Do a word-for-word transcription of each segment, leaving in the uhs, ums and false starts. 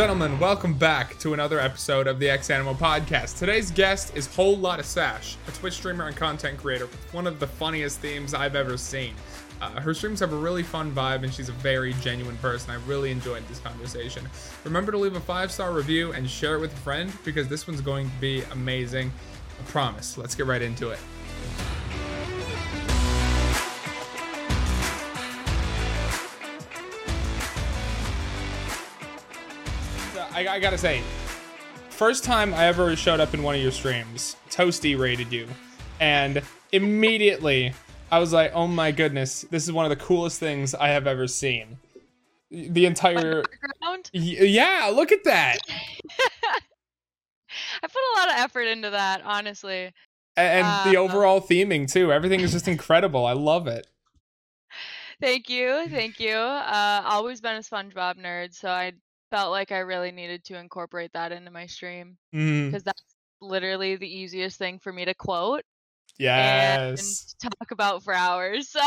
gentlemen, welcome back to another episode of the X Animal Podcast. Today's guest is Whole Lotta Sash, a Twitch streamer and content creator with one of the funniest themes I've ever seen. Uh, her streams have a really fun vibe, and she's a very genuine person. I really enjoyed this conversation. Remember to leave a five-star review and share it with a friend, because this one's going to be amazing. I promise. Let's get right into it. I gotta say, first time I ever showed up in one of your streams, Toasty rated you, and immediately I was like, oh my goodness, this is one of the coolest things I have ever seen. The entire background? Yeah, look at that. I put a lot of effort into that, honestly. And um, the overall theming too, everything is just incredible. I love it. Thank you, thank you. Uh, always been a SpongeBob nerd, so I felt like I really needed to incorporate that into my stream, because mm. that's literally the easiest thing for me to quote. Yes. And talk about for hours. So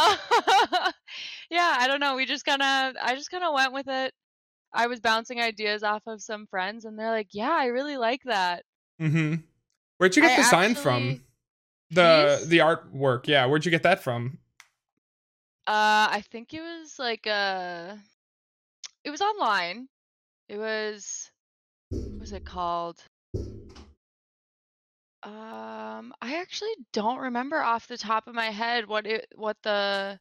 yeah, I don't know. We just kind of, I just kind of went with it. I was bouncing ideas off of some friends, and they're like, yeah, I really like that. Mm-hmm. Where'd you get I the actually... sign from? The, Please? the artwork. Yeah. Where'd you get that from? Uh, I think it was like, a. it was online. It was, what was it called? Um, I actually don't remember off the top of my head what it, what the,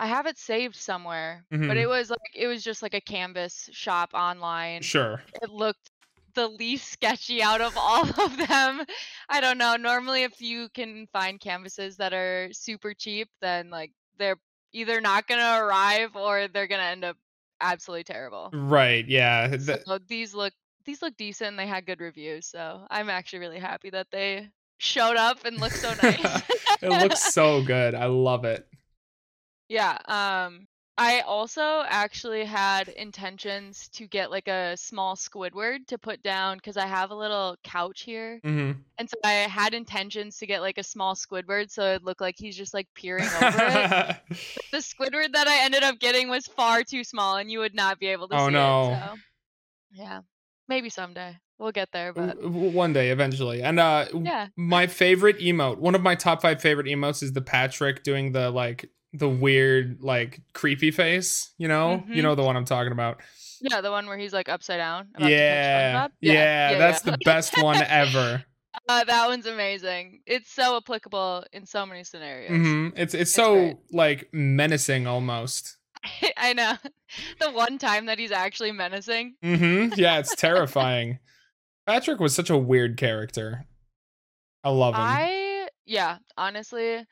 I have it saved somewhere, mm-hmm. but it was like, it was just like a canvas shop online. Sure. It looked the least sketchy out of all of them. I don't know. Normally, if you can find canvases that are super cheap, then like they're either not going to arrive or they're going to end up absolutely terrible. Right, yeah. So these look these look decent, and they had good reviews, so I'm actually really happy that they showed up and looked so nice. It looks so good. I love it. Yeah. Um I also actually had intentions to get like a small Squidward to put down, because I have a little couch here. Mm-hmm. And so I had intentions to get like a small Squidward so it looked like he's just like peering over it. But the Squidward that I ended up getting was far too small, and you would not be able to oh, see no. it. Oh, so. no. Yeah. Maybe someday. We'll get there. But one day, eventually. And uh, yeah. my favorite emote, one of my top five favorite emotes, is the Patrick doing the like... the weird, like, creepy face, you know? Mm-hmm. You know the one I'm talking about. Yeah, the one where he's, like, upside down. About yeah. To yeah. Yeah, yeah, that's yeah. the best one ever. Uh, that one's amazing. It's so applicable in so many scenarios. Mm-hmm. It's, it's it's so, great. Like, menacing almost. I know. The one time that he's actually menacing. Mm-hmm. Yeah, it's terrifying. Patrick was such a weird character. I love him. I, yeah, honestly.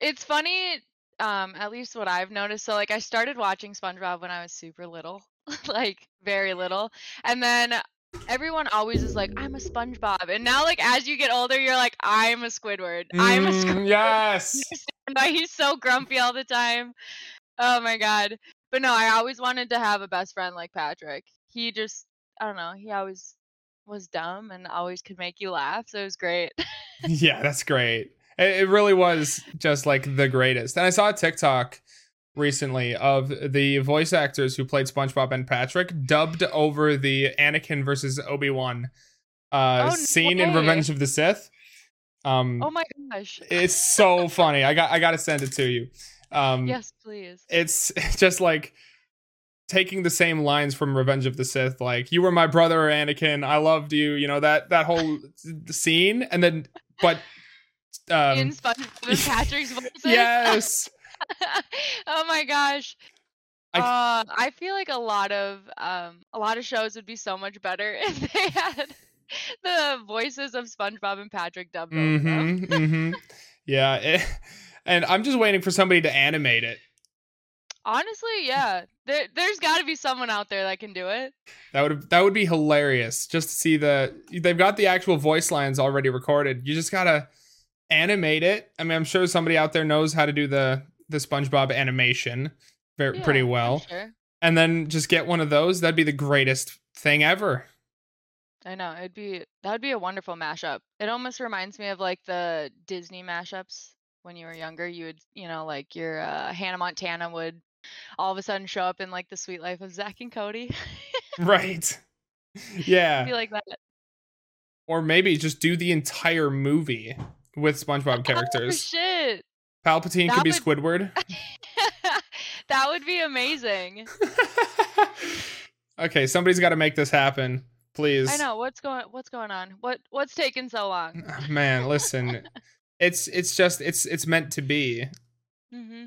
It's funny... Um, at least what I've noticed. So like I started watching SpongeBob when I was super little, like very little. And then everyone always is like, I'm a SpongeBob. And now like, as you get older, you're like, I'm a Squidward. Mm, I'm a Squidward. Yes. He's so grumpy all the time. Oh my God. But no, I always wanted to have a best friend like Patrick. He just, I don't know. He always was dumb and always could make you laugh. So it was great. Yeah, that's great. It really was just like the greatest. And I saw a TikTok recently of the voice actors who played SpongeBob and Patrick dubbed over the Anakin versus Obi-Wan uh, oh, scene no in Revenge of the Sith. Um, oh my gosh. It's so funny. I got I got to send it to you. Um, yes, please. It's just like taking the same lines from Revenge of the Sith, like, you were my brother, Anakin. I loved you. You know, that, that whole scene. And then, but... Um, in SpongeBob and Patrick's voices. Yes. Oh my gosh. I, uh, I feel like a lot of um, a lot of shows would be so much better if they had the voices of SpongeBob and Patrick dubbed over them. Mm-hmm, mm-hmm. Yeah, it, and I'm just waiting for somebody to animate it. Honestly, yeah, there, there's got to be someone out there that can do it. That would that would be hilarious. Just to see the they've got the actual voice lines already recorded. You just gotta. Animate it. I mean, I'm sure somebody out there knows how to do the the SpongeBob animation very yeah, pretty well. Sure. And then just get one of those. That'd be the greatest thing ever. I know. It'd be that would be a wonderful mashup. It almost reminds me of like the Disney mashups when you were younger. You would, you know, like your uh, Hannah Montana would all of a sudden show up in like the Sweet Life of Zack and Cody. Right. Yeah. Be like that. Or maybe just do the entire movie with SpongeBob characters. Oh, shit. Palpatine that could be would... Squidward. That would be amazing. Okay, somebody's got to make this happen, please. I know what's going what's going on. What what's taking so long? Man, listen. It's it's just it's it's meant to be. Mm-hmm.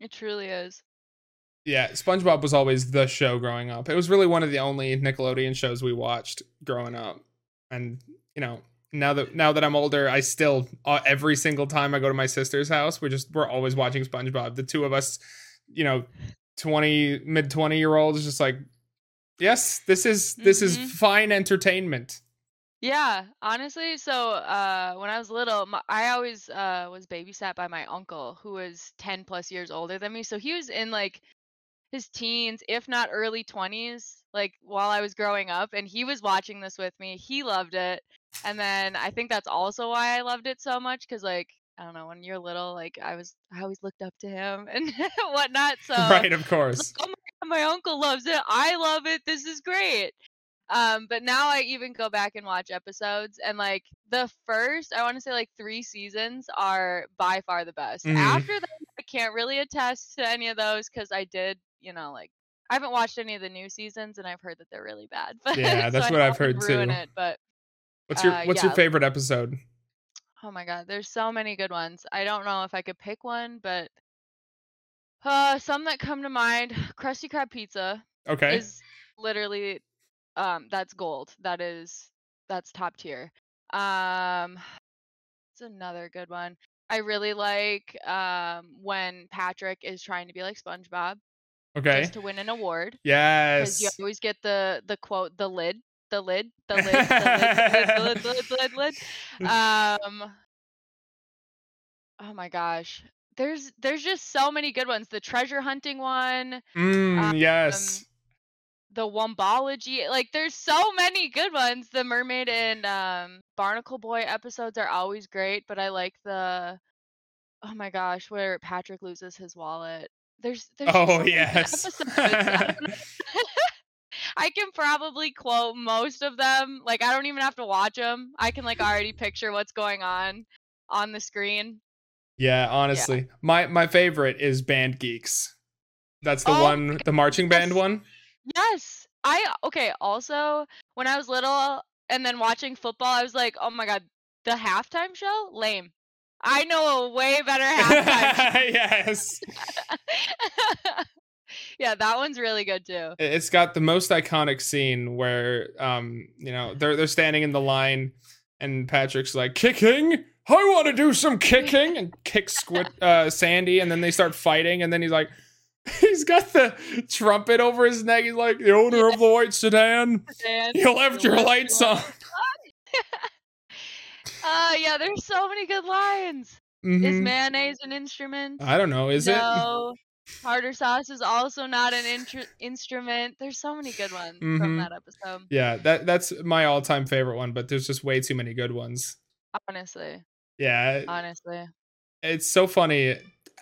It truly is. Yeah, SpongeBob was always the show growing up. It was really one of the only Nickelodeon shows we watched growing up. And, you know, now that now that I'm older, I still uh, every single time I go to my sister's house, we're just we're always watching SpongeBob. The two of us, you know, twenty mid twenty year olds just like, yes, this is this mm-hmm. is fine entertainment. Yeah, honestly. So uh, when I was little, my, I always uh, was babysat by my uncle, who was ten plus years older than me. So he was in like his teens, if not early twenties, like while I was growing up. And he was watching this with me. He loved it. And then I think that's also why I loved it so much. Because like, I don't know, when you're little, like I was, I always looked up to him and whatnot. So right, of course. Like, oh my God, my uncle loves it. I love it. This is great. Um, but now I even go back and watch episodes, and like the first, I want to say like three seasons are by far the best. Mm. After that, I can't really attest to any of those because I did, you know, like I haven't watched any of the new seasons, and I've heard that they're really bad. But, yeah, that's so what I've heard too. It, but what's your uh, what's yeah. your favorite episode? Oh my God, there's so many good ones. I don't know if I could pick one, but uh, some that come to mind: Krusty Krab Pizza. Okay, is literally. Um, that's gold. That is, that's top tier. Um, it's another good one. I really like, um, when Patrick is trying to be like SpongeBob. Okay. Just to win an award. Yes. Because you always get the, the quote, the lid, the lid, the lid, the lid, the lid, the lid, the lid, lid, lid. Um, oh my gosh. There's, there's just so many good ones. The treasure hunting one. Mm, um, yes. The Wombology, like there's so many good ones. The Mermaid and um, Barnacle Boy episodes are always great, but I like the, oh my gosh, where Patrick loses his wallet. There's, there's oh so yes, episodes. I, I can probably quote most of them. Like I don't even have to watch them. I can like already picture what's going on on the screen. Yeah, honestly, yeah. my my favorite is Band Geeks. That's the oh, one, the marching band yes. one. Yes. I okay, also when I was little and then watching football, I was like, oh my God, the halftime show? Lame. I know a way better halftime show. Yes. Yeah, that one's really good too. It's got the most iconic scene where um, you know, they're they're standing in the line and Patrick's like, kicking? I wanna do some kicking, and kicks Squid uh Sandy, and then they start fighting, and then he's like, he's got the trumpet over his neck. He's like, the owner yeah. of the white sedan. sedan. You left your lights on. uh, yeah, there's so many good lines. Mm-hmm. Is mayonnaise an instrument? I don't know. Is no. it? No. Tartar sauce is also not an intru- instrument. There's so many good ones mm-hmm. from that episode. Yeah, that that's my all-time favorite one, but there's just way too many good ones. Honestly. Yeah. Honestly. It's so funny.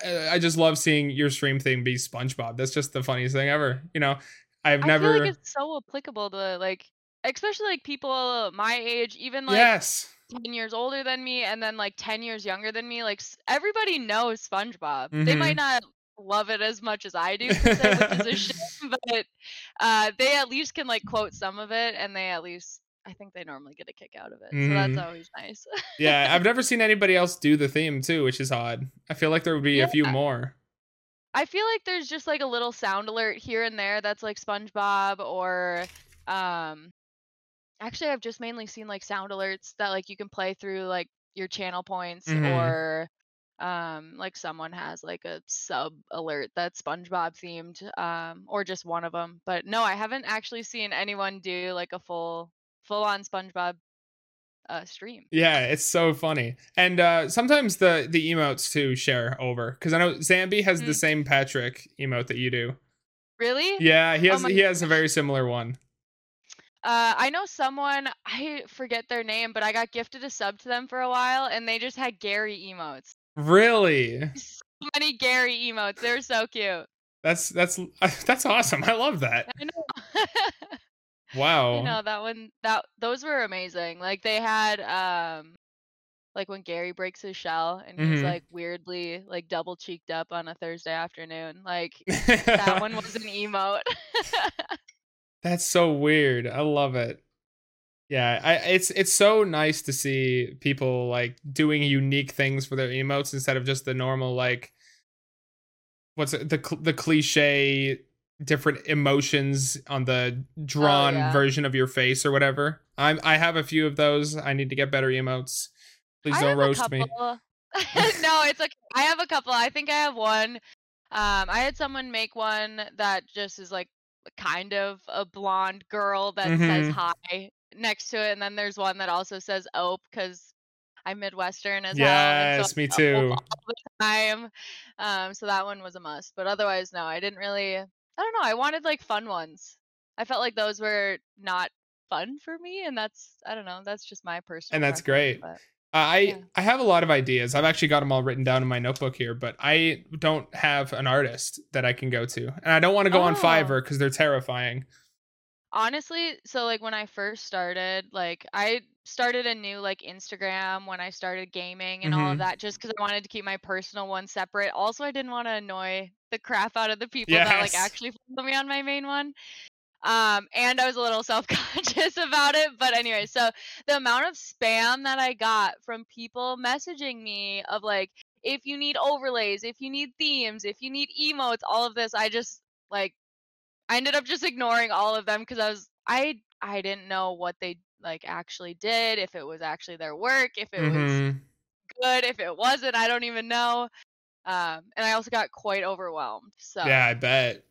I just love seeing your stream thing be SpongeBob. That's just the funniest thing ever. You know, I've never. I feel like it's so applicable to like, especially like people my age, even like yes. ten years older than me, and then like ten years younger than me. Like everybody knows SpongeBob. Mm-hmm. They might not love it as much as I do, which is a shame. But uh, they at least can like quote some of it, and they at least. I think they normally get a kick out of it. Mm. So that's always nice. Yeah, I've never seen anybody else do the theme too, which is odd. I feel like there would be yeah. a few more. I feel like there's just like a little sound alert here and there that's like SpongeBob or um actually I've just mainly seen like sound alerts that like you can play through like your channel points mm-hmm. or um like someone has like a sub alert that's SpongeBob themed um or just one of them. But no, I haven't actually seen anyone do like a full Full on SpongeBob uh, stream. Yeah, it's so funny. And uh, sometimes the, the emotes too share over. Because I know Zambi has mm-hmm. the same Patrick emote that you do. Really? Yeah, he has oh he goodness. has a very similar one. Uh, I know someone, I forget their name, but I got gifted a sub to them for a while and they just had Gary emotes. Really? So many Gary emotes. They're so cute. That's that's that's awesome. I love that. I know. Wow. You know, that one, that those were amazing. Like they had um like when Gary breaks his shell and mm-hmm. he's like weirdly like double cheeked up on a Thursday afternoon. Like that one was an emote. That's so weird. I love it. Yeah, I, it's it's so nice to see people like doing unique things for their emotes instead of just the normal like what's it, the the cliche different emotions on the drawn oh, yeah. version of your face or whatever. I'm I have a few of those. I need to get better emotes. Please don't roast me. No, it's okay. I have a couple. I think I have one. Um, I had someone make one that just is like kind of a blonde girl that mm-hmm. says hi next to it, and then there's one that also says "ope" because I'm Midwestern as well. Yes, so me too. All the time, um, so that one was a must. But otherwise, no, I didn't really. I don't know. I wanted like fun ones. I felt like those were not fun for me, and that's I don't know. That's just my personal. And that's great. But. Uh, I, yeah. I have a lot of ideas. I've actually got them all written down in my notebook here, but I don't have an artist that I can go to. And I don't want to go oh. on Fiverr because they're terrifying. Honestly, so like when I first started, like I started a new like Instagram when I started gaming and mm-hmm. all of that just because I wanted to keep my personal one separate. Also, I didn't want to annoy the crap out of the people yes. that like actually follow me on my main one. Um, and I was a little self-conscious about it, but anyway, so the amount of spam that I got from people messaging me of like, if you need overlays, if you need themes, if you need emotes, all of this, I just like, I ended up just ignoring all of them because I was, I, I didn't know what they like actually did, if it was actually their work, if it mm-hmm. was good, if it wasn't, I don't even know. Um, and I also got quite overwhelmed. So yeah, I bet.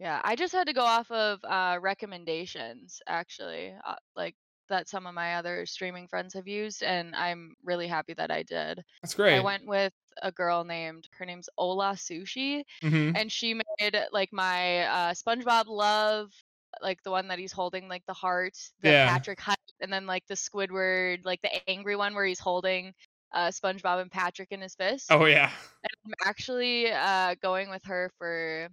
Yeah, I just had to go off of uh, recommendations, actually, uh, like that some of my other streaming friends have used, and I'm really happy that I did. That's great. I went with a girl named, her name's Ola Sushi, mm-hmm. and she made like my uh, SpongeBob love, like the one that he's holding, like the heart, the yeah. Patrick hype, and then like the Squidward, like the angry one where he's holding uh, SpongeBob and Patrick in his fist. Oh, yeah. And I'm actually uh, going with her for...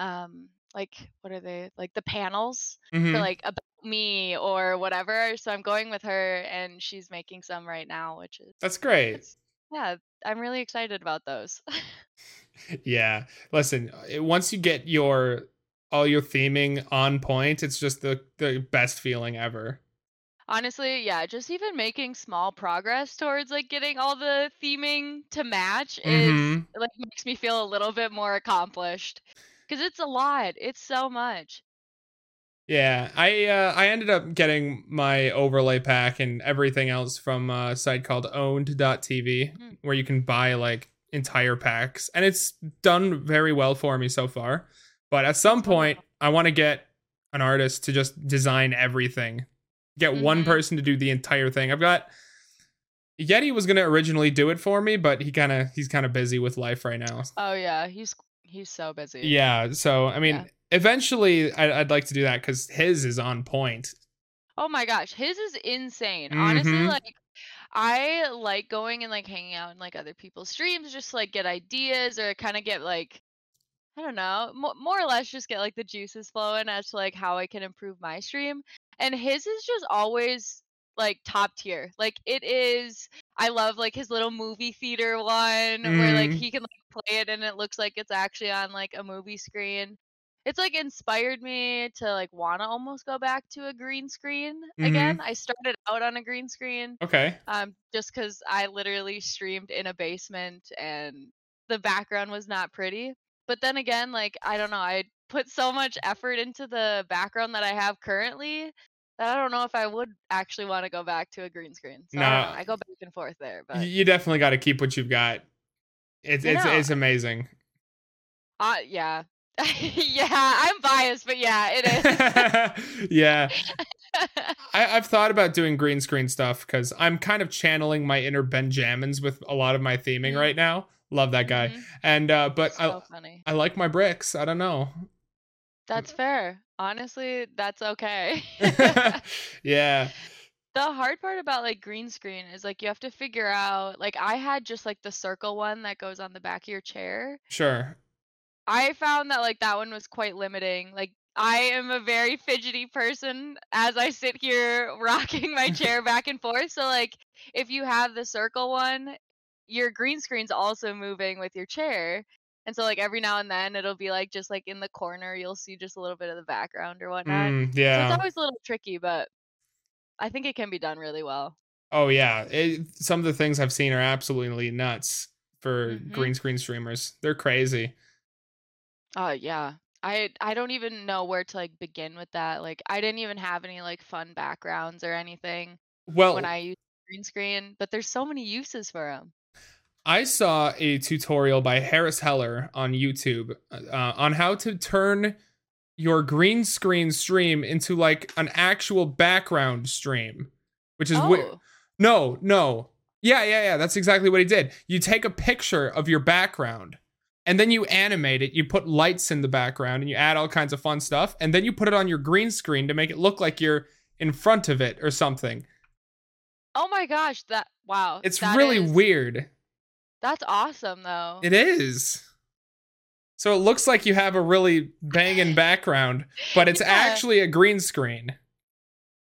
um like what are they like the panels mm-hmm. for like about me or whatever, so I'm going with her and she's making some right now, which is that's great. Yeah, I'm really excited about those. Yeah, listen, once you get your all your theming on point, it's just the the best feeling ever. Honestly, yeah, just even making small progress towards like getting all the theming to match mm-hmm. is like makes me feel a little bit more accomplished. Because it's a lot. It's so much. Yeah, I uh, I ended up getting my overlay pack and everything else from a site called owned dot t v mm-hmm. where you can buy like entire packs. And it's done very well for me so far. But at some point, I want to get an artist to just design everything. Get mm-hmm. one person to do the entire thing. I've got... Yeti was going to originally do it for me, but he kind of he's kind of busy with life right now. Oh, yeah. He's... He's so busy. Yeah. So, I mean, yeah. eventually I'd, I'd like to do that because his is on point. Oh, my gosh. His is insane. Mm-hmm. Honestly, like, I like going and, like, hanging out in, like, other people's streams just to, like, get ideas or kind of get, like, I don't know, m- more or less just get, like, the juices flowing as to, like, how I can improve my stream. And his is just always... like top tier. Like it is I love like his little movie theater one mm. where like he can like play it and it looks like it's actually on like a movie screen. It's like inspired me to like wanna almost go back to a green screen mm-hmm. again. I started out on a green screen. Okay. Um just because I literally streamed in a basement and the background was not pretty. But then again, like I don't know, I put so much effort into the background that I have currently. I don't know if I would actually want to go back to a green screen. So no, I, I go back and forth there. But you definitely got to keep what you've got. It's it's, it's amazing. Uh, yeah. Yeah, I'm biased, but yeah, it is. Yeah. I, I've thought about doing green screen stuff because I'm kind of channeling my inner Benjamins with a lot of my theming mm-hmm. right now. Love that guy. Mm-hmm. And uh, but so I, funny. I like my bricks. I don't know. That's fair. Honestly, that's okay. Yeah. The hard part about like green screen is like you have to figure out like I had just like the circle one that goes on the back of your chair. Sure. I found that like that one was quite limiting. Like I am a very fidgety person as I sit here rocking my chair back and forth. So, like, if you have the circle one, your green screen's also moving with your chair. And so, like, every now and then it'll be, like, just, like, in the corner, you'll see just a little bit of the background or whatnot. Mm, yeah. So it's always a little tricky, but I think it can be done really well. Oh, yeah. It, some of the things I've seen are absolutely nuts for mm-hmm. green screen streamers. They're crazy. Oh, uh, yeah. I I don't even know where to, like, begin with that. Like, I didn't even have any, like, fun backgrounds or anything well, when I used green screen, but there's so many uses for them. I saw a tutorial by Harris Heller on YouTube uh, on how to turn your green screen stream into, like, an actual background stream, which is... Oh. Wi- no, no. Yeah, yeah, yeah. That's exactly what he did. You take a picture of your background, and then you animate it. You put lights in the background and you add all kinds of fun stuff. And then you put it on your green screen to make it look like you're in front of it or something. Oh my gosh. That wow. It's that really is, weird. That's awesome, though. It is. So it looks like you have a really banging background, but it's yeah. actually a green screen.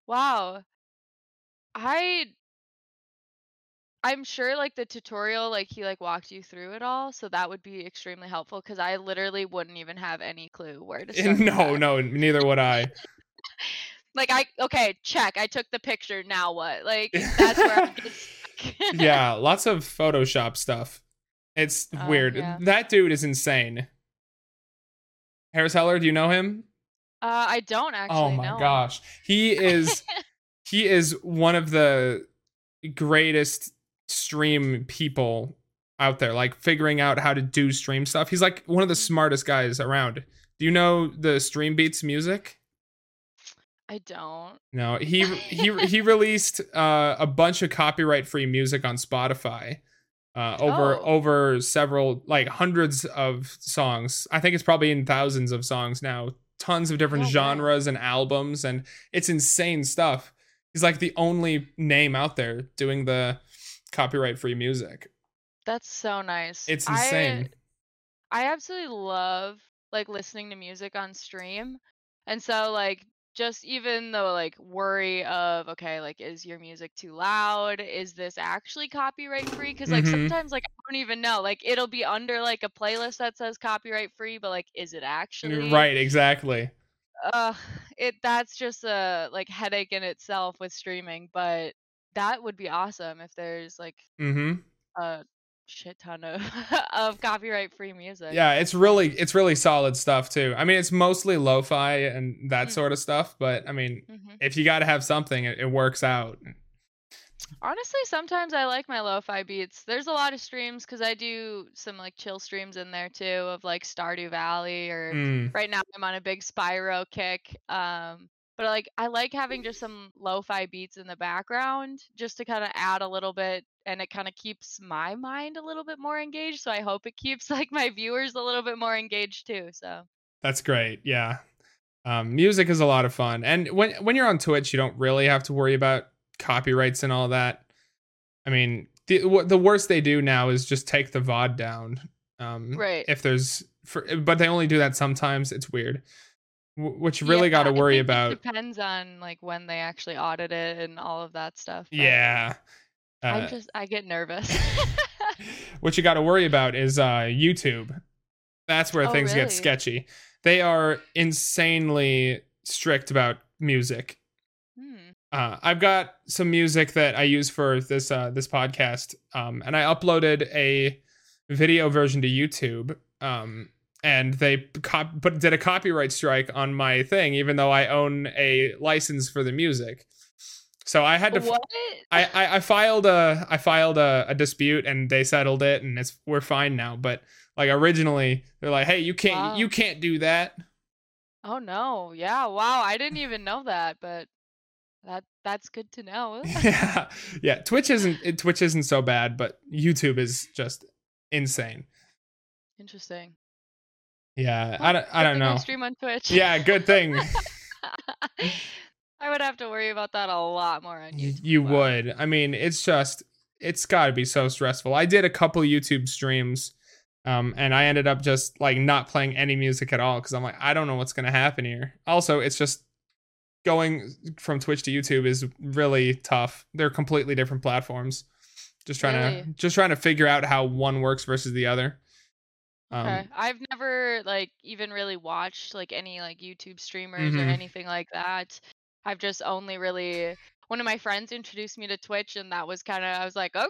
Wow. I... I'm sure, like, the tutorial, like, he, like, walked you through it all, so that would be extremely helpful, because I literally wouldn't even have any clue where to start. No, no, neither would I. Like, I, okay, check, I took the picture, now what? Like, that's where I'm stuck. Yeah, lots of Photoshop stuff. It's uh, weird. Yeah. That dude is insane. Harris Heller, do you know him? Uh, I don't actually know. Oh, my know. gosh. He is, he is one of the greatest stream people out there, like figuring out how to do stream stuff. He's like one of the smartest guys around. Do you know the Stream Beats music? I don't. No, he he he released uh, a bunch of copyright free music on Spotify uh, over oh. over several, like, hundreds of songs. I think it's probably in thousands of songs now. Tons of different oh, genres man. and albums, and it's insane stuff. He's like the only name out there doing the copyright-free music. That's so nice. It's insane. I, I absolutely love, like, listening to music on stream. And so, like, just even the, like, worry of, okay, like, is your music too loud? Is this actually copyright-free? Because, like, mm-hmm. sometimes, like, I don't even know. Like, it'll be under, like, a playlist that says copyright-free, but, like, is it actually? Right, exactly. Uh, it that's just a, like, headache in itself with streaming, but that would be awesome if there's, like, mm-hmm. a shit ton of, of copyright-free music. Yeah, it's really it's really solid stuff, too. I mean, it's mostly lo-fi and that mm-hmm. sort of stuff, but, I mean, mm-hmm. if you gotta have something, it, it works out. Honestly, sometimes I like my lo-fi beats. There's a lot of streams, because I do some, like, chill streams in there, too, of, like, Stardew Valley, or mm. right now I'm on a big Spyro kick, um... But, like, I like having just some lo-fi beats in the background just to kind of add a little bit, and it kind of keeps my mind a little bit more engaged. So I hope it keeps, like, my viewers a little bit more engaged, too. So that's great. Yeah. Um, music is a lot of fun. And when, when you're on Twitch, you don't really have to worry about copyrights and all that. I mean, the, w- the worst they do now is just take the V O D down. Um, right. If there's for, but they only do that sometimes. It's weird. What you really yeah, got to worry about. It depends on, like, when they actually audit it and all of that stuff. Yeah. Uh, I just, I get nervous. What you got to worry about is uh, YouTube. That's where oh, things really? get sketchy. They are insanely strict about music. Hmm. Uh, I've got some music that I use for this, uh, this podcast. Um, and I uploaded a video version to YouTube. Um, And they cop- put, did a copyright strike on my thing, even though I own a license for the music. So I had to. F- what? I, I, I filed a I filed a, a dispute, and they settled it, and it's we're fine now. But, like, originally they're like, "Hey, you can't wow. you can't do that." Oh no! Yeah, wow! I didn't even know that, but that that's good to know. yeah, yeah. Twitch isn't Twitch isn't so bad, but YouTube is just insane. Interesting. Yeah, I don't, I don't know. Stream on Twitch. Yeah, good thing. I would have to worry about that a lot more on YouTube. You would. I mean, it's just, it's got to be so stressful. I did a couple YouTube streams Um, and I ended up just like not playing any music at all because I'm like, I don't know what's going to happen here. Also, it's just going from Twitch to YouTube is really tough. They're completely different platforms. Just trying really? to just trying to figure out how one works versus the other. Um, okay. I've never like even really watched like any like YouTube streamers mm-hmm. or anything like that. I've just only really one of my friends introduced me to Twitch, and that was kind of I was like, okay.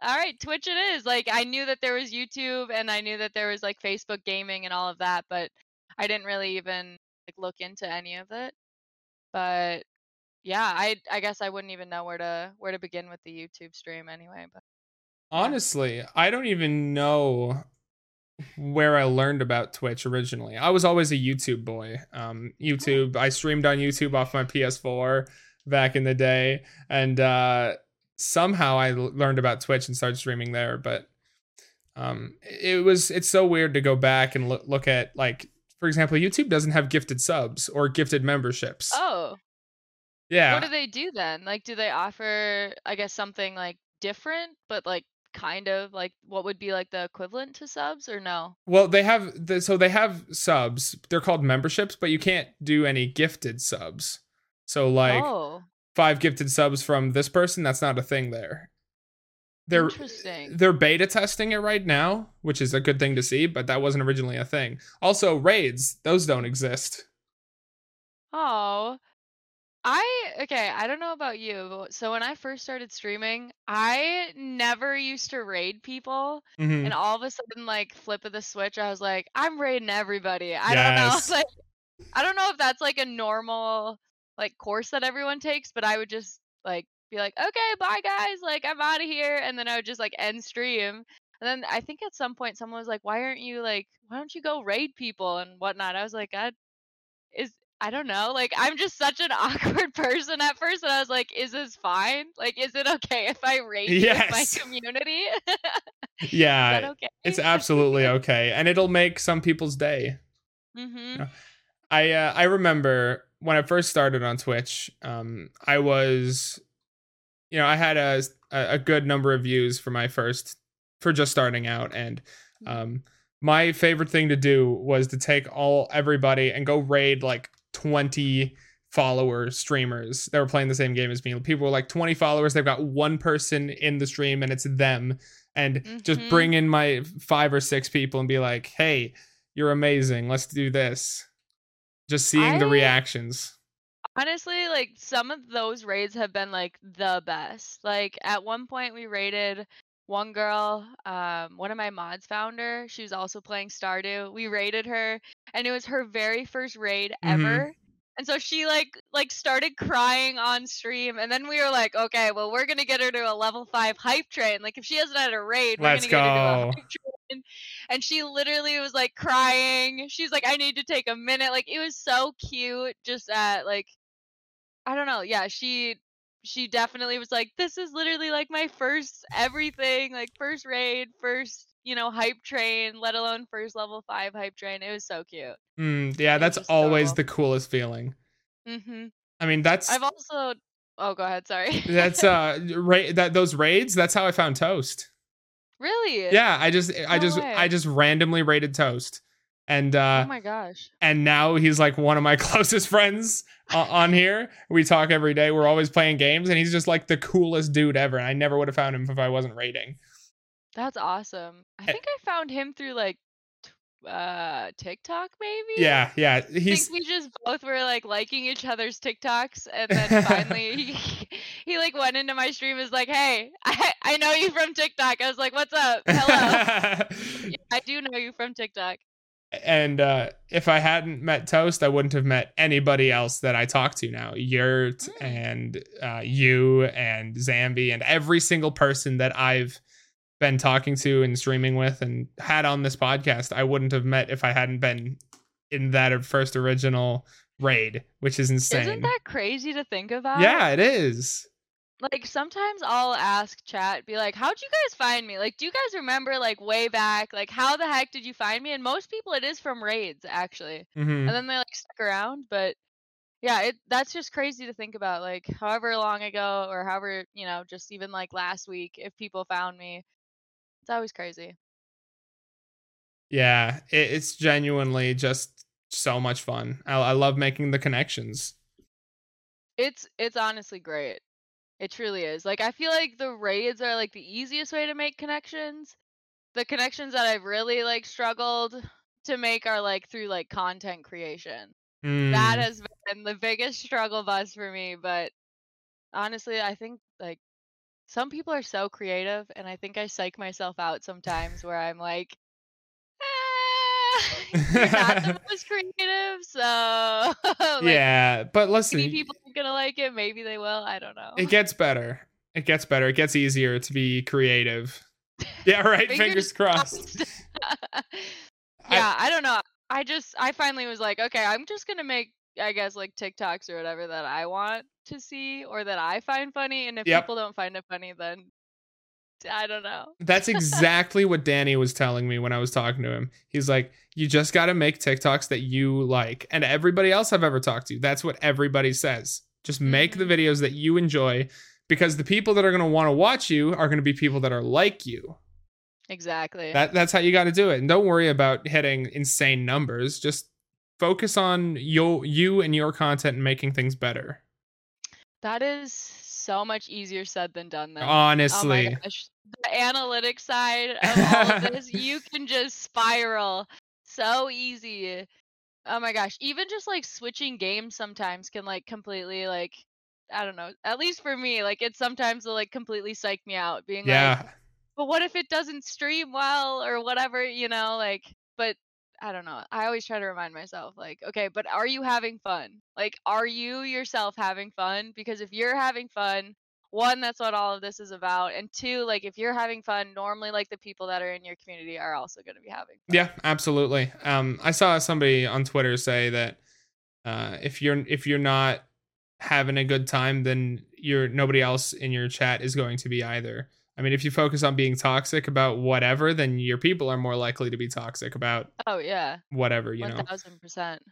All right, Twitch it is. Like, I knew that there was YouTube, and I knew that there was, like, Facebook gaming and all of that, but I didn't really even, like, look into any of it. But, yeah, I I guess I wouldn't even know where to where to begin with the YouTube stream anyway. But yeah. Honestly, I don't even know where I learned about Twitch originally. I was always a YouTube boy. Um, YouTube, I streamed on YouTube off my P S four back in the day, and, uh... somehow I learned about Twitch and started streaming there, but um, it was it's so weird to go back and look, look at, like, for example, YouTube doesn't have gifted subs or gifted memberships. Oh. Yeah. What do they do then? Like, do they offer, I guess, something, like, different, but, like, kind of, like, what would be, like, the equivalent to subs, or no? Well, they have, the, so they have subs. They're called memberships, but you can't do any gifted subs. So, like... Oh. Five gifted subs from this person, that's not a thing there. They're, Interesting. They're beta testing it right now, which is a good thing to see, but that wasn't originally a thing. Also, raids, those don't exist. Oh. I, okay, I don't know about you, so when I first started streaming, I never used to raid people, mm-hmm. and all of a sudden, like, flip of the switch, I was like, I'm raiding everybody. I yes. don't know. Like, I don't know if that's, like, a normal... like course that everyone takes, but I would just like be like, okay, bye guys, like I'm out of here, and then I would just like end stream. And then I think at some point someone was like, why aren't you like why don't you go raid people and whatnot? I was like, I is I don't know, like I'm just such an awkward person at first, and I was like, is this fine? Like, is it okay if I raid yes. my community? Yeah, is that okay? It's absolutely okay, and it'll make some people's day. Mm-hmm. I uh, I remember. When I first started on Twitch, um, I was, you know, I had a a good number of views for my first, for just starting out. And um, my favorite thing to do was to take all everybody and go raid like twenty follower streamers that were playing the same game as me. People were like twenty followers. They've got one person in the stream and it's them. And mm-hmm. just bring in my five or six people and be like, hey, you're amazing. Let's do this. Just seeing I, the reactions. Honestly, like some of those raids have been like the best. Like at one point we raided one girl, um, one of my mods found her. She was also playing Stardew. We raided her, and it was her very first raid mm-hmm. ever. And so she like like started crying on stream, and then we were like, okay, well we're gonna get her to a level five hype train. Like if she hasn't had a raid, we're Let's gonna go. get her to a hype train. And she literally was like crying. She's like, I need to take a minute. Like it was so cute. Just at like, I don't know. Yeah, she she definitely was like, this is literally like my first everything, like first raid, first you know hype train, let alone first level five hype train. It was so cute. Mm, yeah, that's always so... the coolest feeling. Mm-hmm. I mean, that's. I've also. Oh, go ahead. Sorry. that's uh ra- that those raids. That's how I found Toast. Really? Yeah, I just no I just way. I just randomly raided Toast. And uh, oh my gosh. And now he's like one of my closest friends uh, on here. We talk every day. We're always playing games, and he's just like the coolest dude ever. And I never would have found him if I wasn't raiding. That's awesome. I think I found him through like uh, TikTok maybe. Yeah, yeah. He's... I think we just both were like liking each other's TikToks, and then finally he, he like went into my stream and was like, hey, I I know you from TikTok. I was like, what's up? Hello. Yeah, I do know you from TikTok. And uh, if I hadn't met Toast, I wouldn't have met anybody else that I talk to now. Yurt mm. and uh, you and Zambi and every single person that I've been talking to and streaming with and had on this podcast, I wouldn't have met if I hadn't been in that first original raid, which is insane. Isn't that crazy to think about? Yeah, it is. Like, sometimes I'll ask chat, be like, how'd you guys find me? Like, do you guys remember, like, way back? Like, how the heck did you find me? And most people, it is from raids, actually. Mm-hmm. And then they, like, stuck around. But, yeah, it that's just crazy to think about. Like, however long ago or however, you know, just even, like, last week, if people found me, it's always crazy. Yeah, it, it's genuinely just so much fun. I, I love making the connections. It's it's honestly great. It truly is. Like, I feel like the raids are like the easiest way to make connections. The connections that I've really like struggled to make are like through like content creation. Mm. That has been the biggest struggle bus for me, but honestly, I think like some people are so creative, and I think I psych myself out sometimes where I'm like, eh, you're not the most creative, so like, yeah. But listen, maybe people are gonna like it. Maybe they will. I don't know. It gets better. It gets better. It gets easier to be creative. Yeah, right. Fingers, Fingers crossed. Yeah, I, I don't know. I just, I finally was like, okay, I'm just going to make, I guess, like TikToks or whatever that I want to see or that I find funny. And if yep. people don't find it funny, then I don't know. That's exactly what Danny was telling me when I was talking to him. He's like, you just got to make TikToks that you like. And everybody else I've ever talked to, that's what everybody says. Just make mm-hmm. the videos that you enjoy, because the people that are going to want to watch you are going to be people that are like you. Exactly. That, that's how you got to do it. And don't worry about hitting insane numbers. Just focus on your, you and your content and making things better. That is so much easier said than done, though. Honestly. Oh my gosh. The analytics side of all of this, you can just spiral so easy. Oh my gosh. Even just like switching games sometimes can like completely like, I don't know, at least for me, like it sometimes will like completely psych me out being yeah. like, but what if it doesn't stream well or whatever, you know, like, but I don't know. I always try to remind myself like, okay, but are you having fun? Like, are you yourself having fun? Because if you're having fun, one, that's what all of this is about. And two, like if you're having fun, normally like the people that are in your community are also going to be having fun. Yeah, absolutely. Um, I saw somebody on Twitter say that uh, if you're, if you're not having a good time, then you're nobody else in your chat is going to be either. I mean, if you focus on being toxic about whatever, then your people are more likely to be toxic about oh yeah whatever, you one thousand percent. Know. one thousand percent.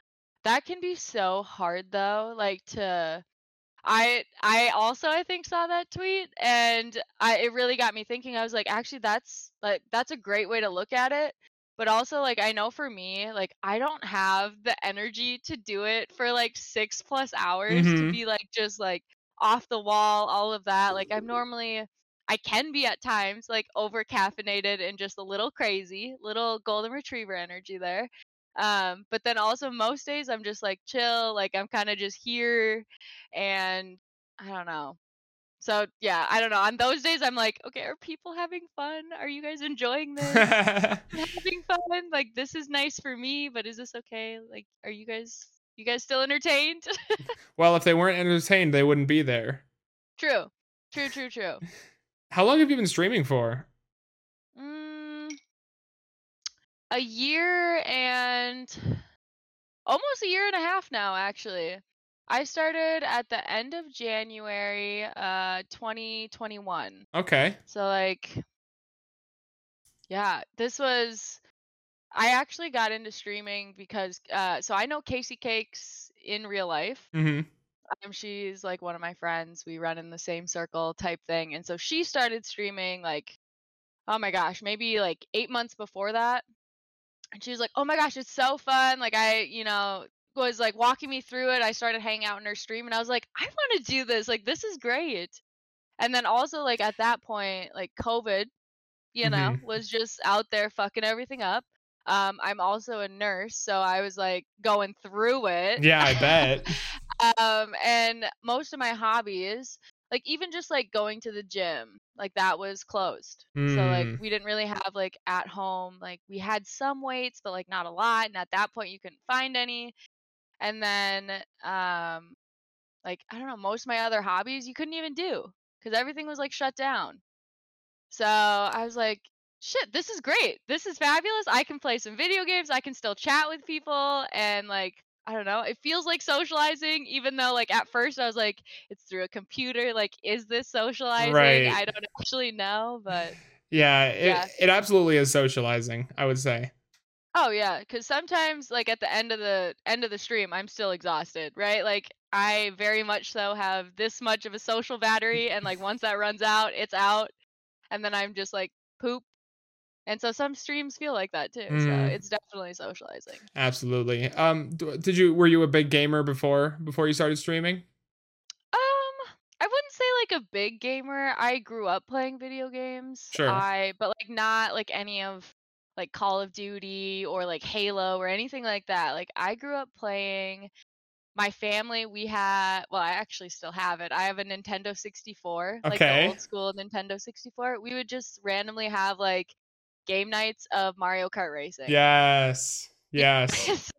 That can be so hard though, like to I I also I think saw that tweet and I it really got me thinking. I was like, actually that's like that's a great way to look at it. But also, like, I know for me, like, I don't have the energy to do it for, like, six plus hours mm-hmm. to be, like, just, like, off the wall, all of that. Like, I'm normally, I can be at times, like, over-caffeinated and just a little crazy, little golden retriever energy there. Um, but then also most days I'm just, like, chill. Like, I'm kind of just here and I don't know. So, yeah, I don't know. On those days, I'm like, okay, are people having fun? Are you guys enjoying this? Having fun? Like, this is nice for me, but is this okay? Like, are you guys you guys still entertained? Well, if they weren't entertained, they wouldn't be there. True. True, true, true. How long have you been streaming for? Mm, a year and... almost a year and a half now, actually. I started at the end of January, uh, twenty twenty-one. Okay. So like, yeah, this was, I actually got into streaming because, uh, so I know Casey Cakes in real life. Mm-hmm. Um, she's like one of my friends. We run in the same circle type thing. And so she started streaming like, oh my gosh, maybe like eight months before that. And she was like, oh my gosh, it's so fun. Like I, you know, was like walking me through it. I started hanging out in her stream and I was like, I want to do this. Like, this is great. And then also like at that point, like COVID, you know, mm-hmm. was just out there fucking everything up. Um, I'm also a nurse. So I was like going through it. Yeah, I bet. um, and most of my hobbies, like even just like going to the gym, like that was closed. Mm. So like we didn't really have like at home, like we had some weights, but like not a lot. And at that point you couldn't find any. And then, um, like, I don't know, most of my other hobbies you couldn't even do because everything was, like, shut down. So I was like, shit, this is great. This is fabulous. I can play some video games. I can still chat with people. And, like, I don't know, it feels like socializing, even though, like, at first I was like, it's through a computer. Like, is this socializing? Right. I don't actually know, but. Yeah, it, yeah. it absolutely is socializing, I would say. Oh yeah, because sometimes like at the end of the end of the stream, I'm still exhausted, right? Like I very much so have this much of a social battery, and like once that runs out, it's out, and then I'm just like poop, And so some streams feel like that too. Mm. So it's definitely socializing. Absolutely. Um, did you were you a big gamer before before you started streaming? Um, I wouldn't say like a big gamer. I grew up playing video games. Sure. I but like not like any of like Call of Duty or like Halo or anything like that. Like I grew up playing. My family, we had, well, I actually still have it. I have a Nintendo sixty-four, okay. like the old school Nintendo sixty-four. We would just randomly have like game nights of Mario Kart racing. Yes, yes.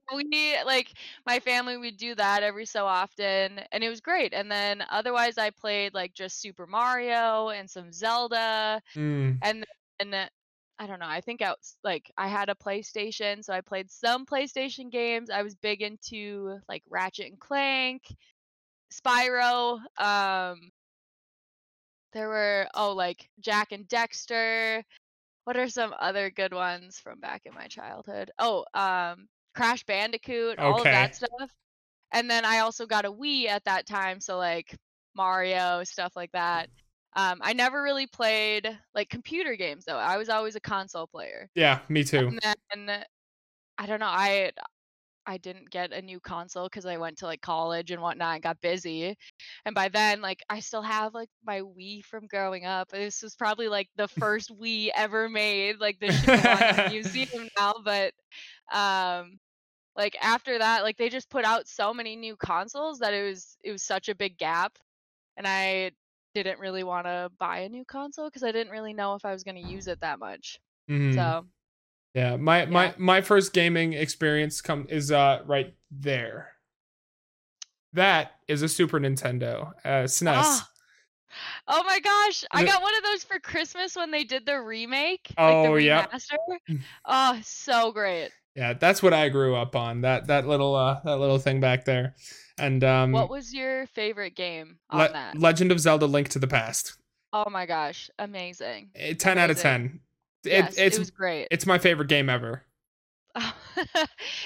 So we, like, my family, we'd do that every so often, and it was great. And then otherwise, I played like just Super Mario and some Zelda, mm. and then. I don't know. I think I was, like I had a PlayStation, so I played some PlayStation games. I was big into like Ratchet and Clank, Spyro. Um, there were oh like Jack and Dexter. What are some other good ones from back in my childhood? Oh, um, Crash Bandicoot, all okay. of that stuff. And then I also got a Wii at that time, so like Mario, stuff like that. Um, I never really played like computer games though. I was always a console player. Yeah, me too. And then I don't know. I I didn't get a new console because I went to like college and whatnot and got busy. And by then, like I still have like my Wii from growing up. This was probably like the first Wii ever made. Like this shit belongs in a museum now. But um, like after that, like they just put out so many new consoles that it was it was such a big gap, and I. didn't really want to buy a new console because I didn't really know if I was going to use it that much. Mm-hmm. So, yeah, my yeah. my my first gaming experience come is uh right there. That is a Super Nintendo, uh, S N E S. Oh. oh my gosh, I got one of those for Christmas when they did the remake. Oh like yeah, oh so great. Yeah, that's what I grew up on. That that little uh that little thing back there. And um, what was your favorite game on Le- that? Legend of Zelda: Link to the Past. Oh my gosh, amazing! It, ten amazing. Out of ten. It, yes, it's, it was great. It's my favorite game ever.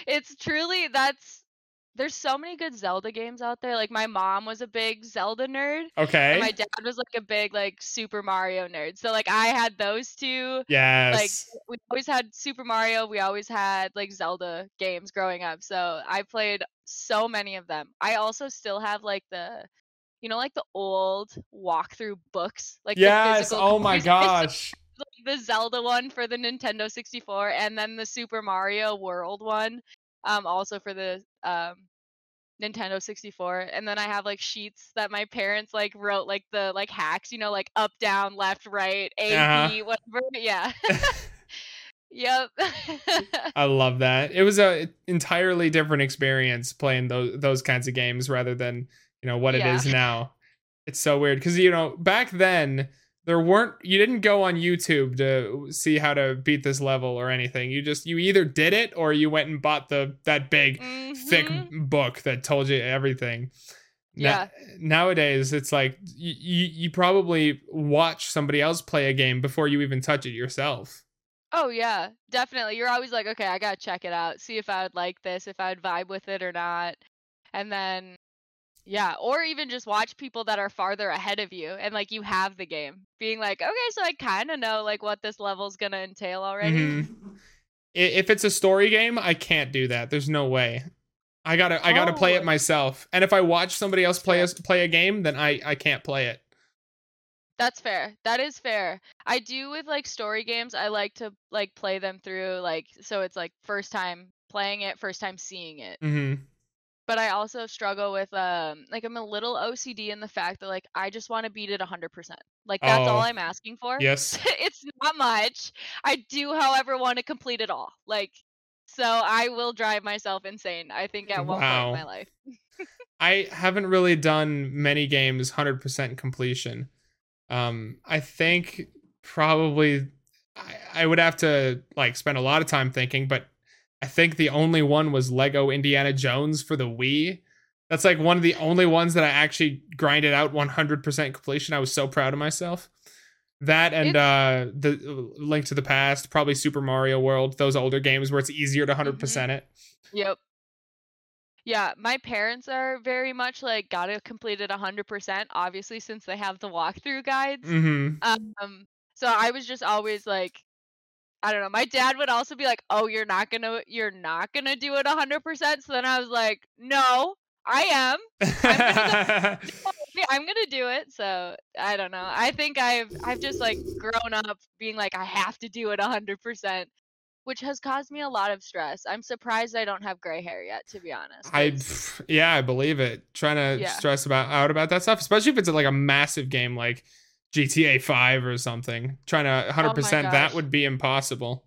It's truly that's. There's so many good Zelda games out there. Like my mom was a big Zelda nerd. Okay. And my dad was like a big like Super Mario nerd. So like I had those two. Yes. Like we always had Super Mario. We always had like Zelda games growing up. So I played so many of them. I also still have like the, you know, like the old walkthrough books. Like yes. The physical oh my gosh. Like the Zelda one for the Nintendo sixty-four, and then the Super Mario World one. Um, also for the um, Nintendo sixty-four, and then I have like sheets that my parents like wrote like the like hacks, you know, like up, down, left, right, A, uh-huh. B, whatever. Yeah. Yep. I love that. It was a entirely different experience playing those those kinds of games rather than you know what it yeah. is now. It's so weird because you know back then there weren't you didn't go on YouTube to see how to beat this level or anything. You just you either did it or you went and bought the that big mm-hmm. thick book that told you everything. Yeah. Na- nowadays it's like you, you you probably watch somebody else play a game before you even touch it yourself. Oh yeah, definitely. You're always like, okay, I gotta check it out, see if I would like this, if I would vibe with it or not, and then. Yeah, or even just watch people that are farther ahead of you and, like, you have the game. Being like, okay, so I kind of know, like, what this level's going to entail already. Mm-hmm. If it's a story game, I can't do that. There's no way. I gotta I gotta oh. play it myself. And if I watch somebody else play a, play a game, then I, I can't play it. That's fair. That is fair. I do with, like, story games, I like to, like, play them through, like, so it's, like, first time playing it, first time seeing it. Mm-hmm. But I also struggle with, um, like, I'm a little O C D in the fact that, like, I just want to beat it one hundred percent. Like, that's oh, all I'm asking for. Yes. It's not much. I do, however, want to complete it all. Like, so I will drive myself insane, I think, at one wow. point in my life. I haven't really done many games one hundred percent completion. Um, I think probably I, I would have to, like, spend a lot of time thinking, but I think the only one was Lego Indiana Jones for the Wii. That's like one of the only ones that I actually grinded out one hundred percent completion. I was so proud of myself. That and uh, the Link to the Past, probably Super Mario World, those older games where it's easier to one hundred percent mm-hmm. it. Yep. Yeah, my parents are very much like, gotta complete it one hundred percent, obviously, since they have the walkthrough guides. Mm-hmm. Um, so I was just always like, I don't know. My dad would also be like, "Oh, you're not gonna, you're not gonna do it one hundred percent." So then I was like, "No, I am. I'm gonna, go- I'm gonna do it." So I don't know. I think I've, I've just like grown up being like, I have to do it one hundred percent, which has caused me a lot of stress. I'm surprised I don't have gray hair yet, to be honest. I, yeah, I believe it. Trying to yeah. stress about out about that stuff, especially if it's like a massive game like G T A five or something. Trying to one hundred percent, oh that would be impossible.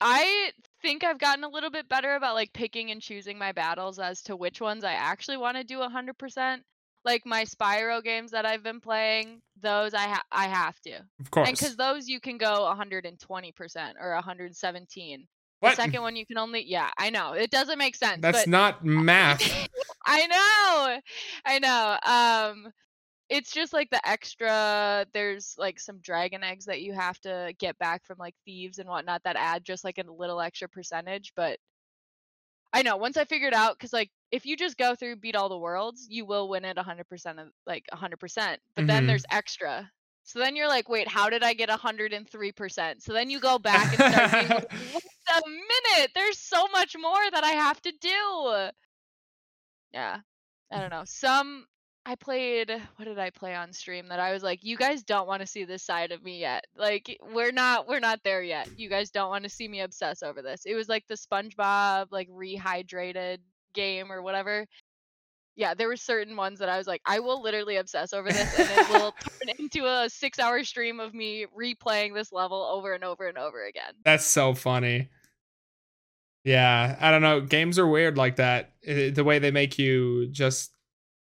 I think I've gotten a little bit better about like picking and choosing my battles as to which ones I actually want to do one hundred percent. Like my Spyro games that I've been playing, those I ha- I have to. Of course. And because those you can go one hundred twenty percent or one hundred seventeen. What? The second one you can only... Yeah, I know. It doesn't make sense. That's but... not math. I know. I know. Um... It's just like the extra, there's like some dragon eggs that you have to get back from like thieves and whatnot that add just like a little extra percentage. But I know once I figured out, because like if you just go through beat all the worlds, you will win it one hundred percent of like one hundred percent. But mm-hmm. then there's extra. So then you're like, wait, how did I get one hundred three percent? So then you go back and start being like, wait a minute, there's so much more that I have to do. Yeah, I don't know. Some... I played, what did I play on stream that I was like, you guys don't want to see this side of me yet. Like, we're not, we're not there yet. You guys don't want to see me obsess over this. It was like the SpongeBob, like rehydrated game or whatever. Yeah, there were certain ones that I was like, I will literally obsess over this and it will turn into a six hour stream of me replaying this level over and over and over again. That's so funny. Yeah, I don't know. Games are weird like that. The way they make you just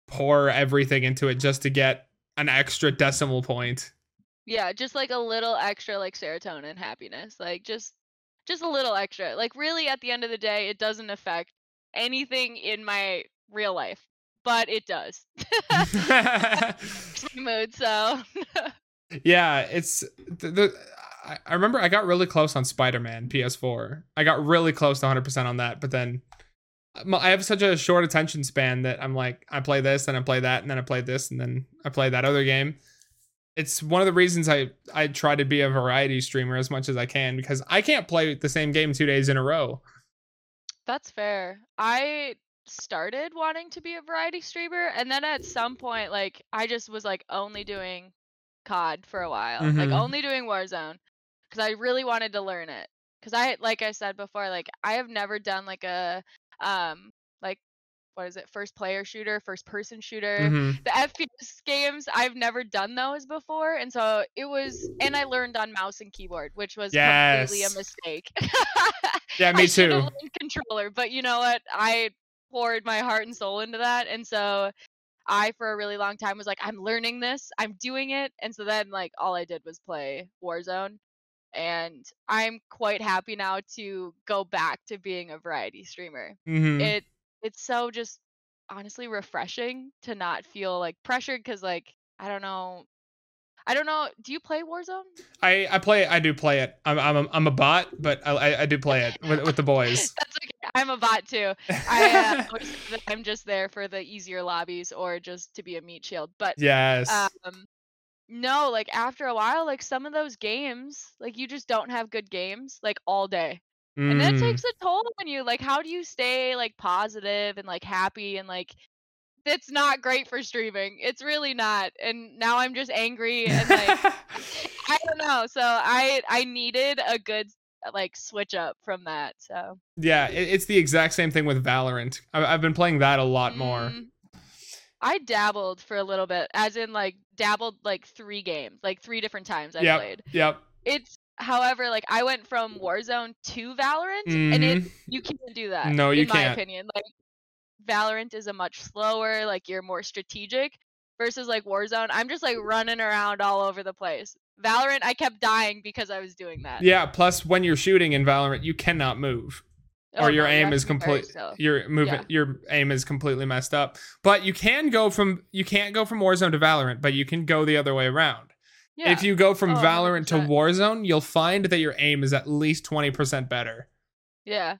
pour everything into it just to get an extra decimal point. Yeah, just like a little extra like serotonin happiness, like just just a little extra. Like really at the end of the day, it doesn't affect anything in my real life, but it does. Mood, so. Yeah, it's the, the I remember I got really close on Spider-Man P S four. I got really close to one hundred percent on that, but then I have such a short attention span that I'm like, I play this, then I play that, and then I play this, and then I play that other game. It's one of the reasons I, I try to be a variety streamer as much as I can, because I can't play the same game two days in a row. That's fair. I started wanting to be a variety streamer, and then at some point, like, I just was like only doing C O D for a while, mm-hmm. like only doing Warzone, because I really wanted to learn it. Because I, like I said before, like I have never done like a Um, like, what is it? First player shooter, first person shooter. Mm-hmm. The F P S games, I've never done those before. And so it was, and I learned on mouse and keyboard, which was yes. completely a mistake. Yeah, me I too. I learned controller, but you know what? I poured my heart and soul into that. And so I, for a really long time, was like, I'm learning this, I'm doing it. And so then, like, all I did was play Warzone. And I'm quite happy now to go back to being a variety streamer. Mm-hmm. It it's so just honestly refreshing to not feel like pressured, because like I don't know, I don't know. Do you play Warzone? I, I play I do play it. I'm I'm I'm a bot, but I I do play it with with the boys. That's okay. I'm a bot too. I uh, I'm just there for the easier lobbies or just to be a meat shield. But yes. Um, No, like after a while, like some of those games, like you just don't have good games like all day. Mm. And that takes a toll on you. Like, how do you stay like positive and like happy? And like, it's not great for streaming. It's really not. And now I'm just angry and like, I don't know. So I, I needed a good like switch up from that. So yeah, it's the exact same thing with Valorant. I've been playing that a lot mm. more. I dabbled for a little bit, as in like dabbled like three games, like three different times I yep, played. Yep. It's however, like I went from Warzone to Valorant mm-hmm. and it you can't do that. No, you in can't. In my opinion, like Valorant is a much slower, like you're more strategic versus like Warzone. I'm just like running around all over the place. Valorant, I kept dying because I was doing that. Yeah. Plus when you're shooting in Valorant, you cannot move. Oh, or your no, aim is complete. So. Your movement, yeah. your aim is completely messed up. But you can go from you can't go from Warzone to Valorant, but you can go the other way around. Yeah. If you go from oh, Valorant one hundred percent to Warzone, you'll find that your aim is at least twenty percent better. Yeah,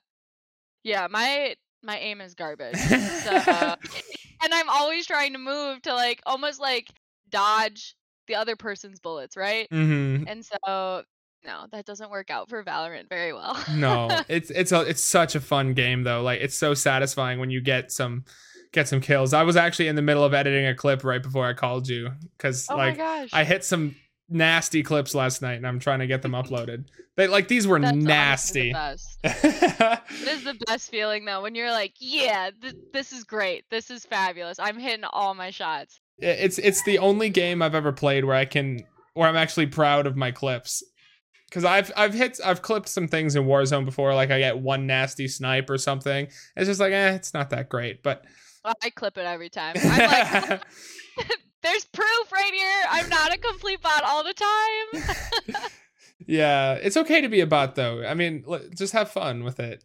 yeah. My my aim is garbage, so, and I'm always trying to move to like almost like dodge the other person's bullets, right? Mm-hmm. And so No, that doesn't work out for Valorant very well. No, it's it's a, it's such a fun game though. Like, it's so satisfying when you get some get some kills. I was actually in the middle of editing a clip right before I called you because oh like I hit some nasty clips last night and I'm trying to get them uploaded. They like these were That's nasty. The best. It is the best feeling though when you're like, yeah, th- this is great. This is fabulous. I'm hitting all my shots. It's it's the only game I've ever played where I can where I'm actually proud of my clips. Because I've I've hit I've clipped some things in Warzone before, like I get one nasty snipe or something. It's just like, eh, it's not that great. But well, I clip it every time. I'm like, there's proof right here. I'm not a complete bot all the time. Yeah, it's okay to be a bot though. I mean, l- just have fun with it.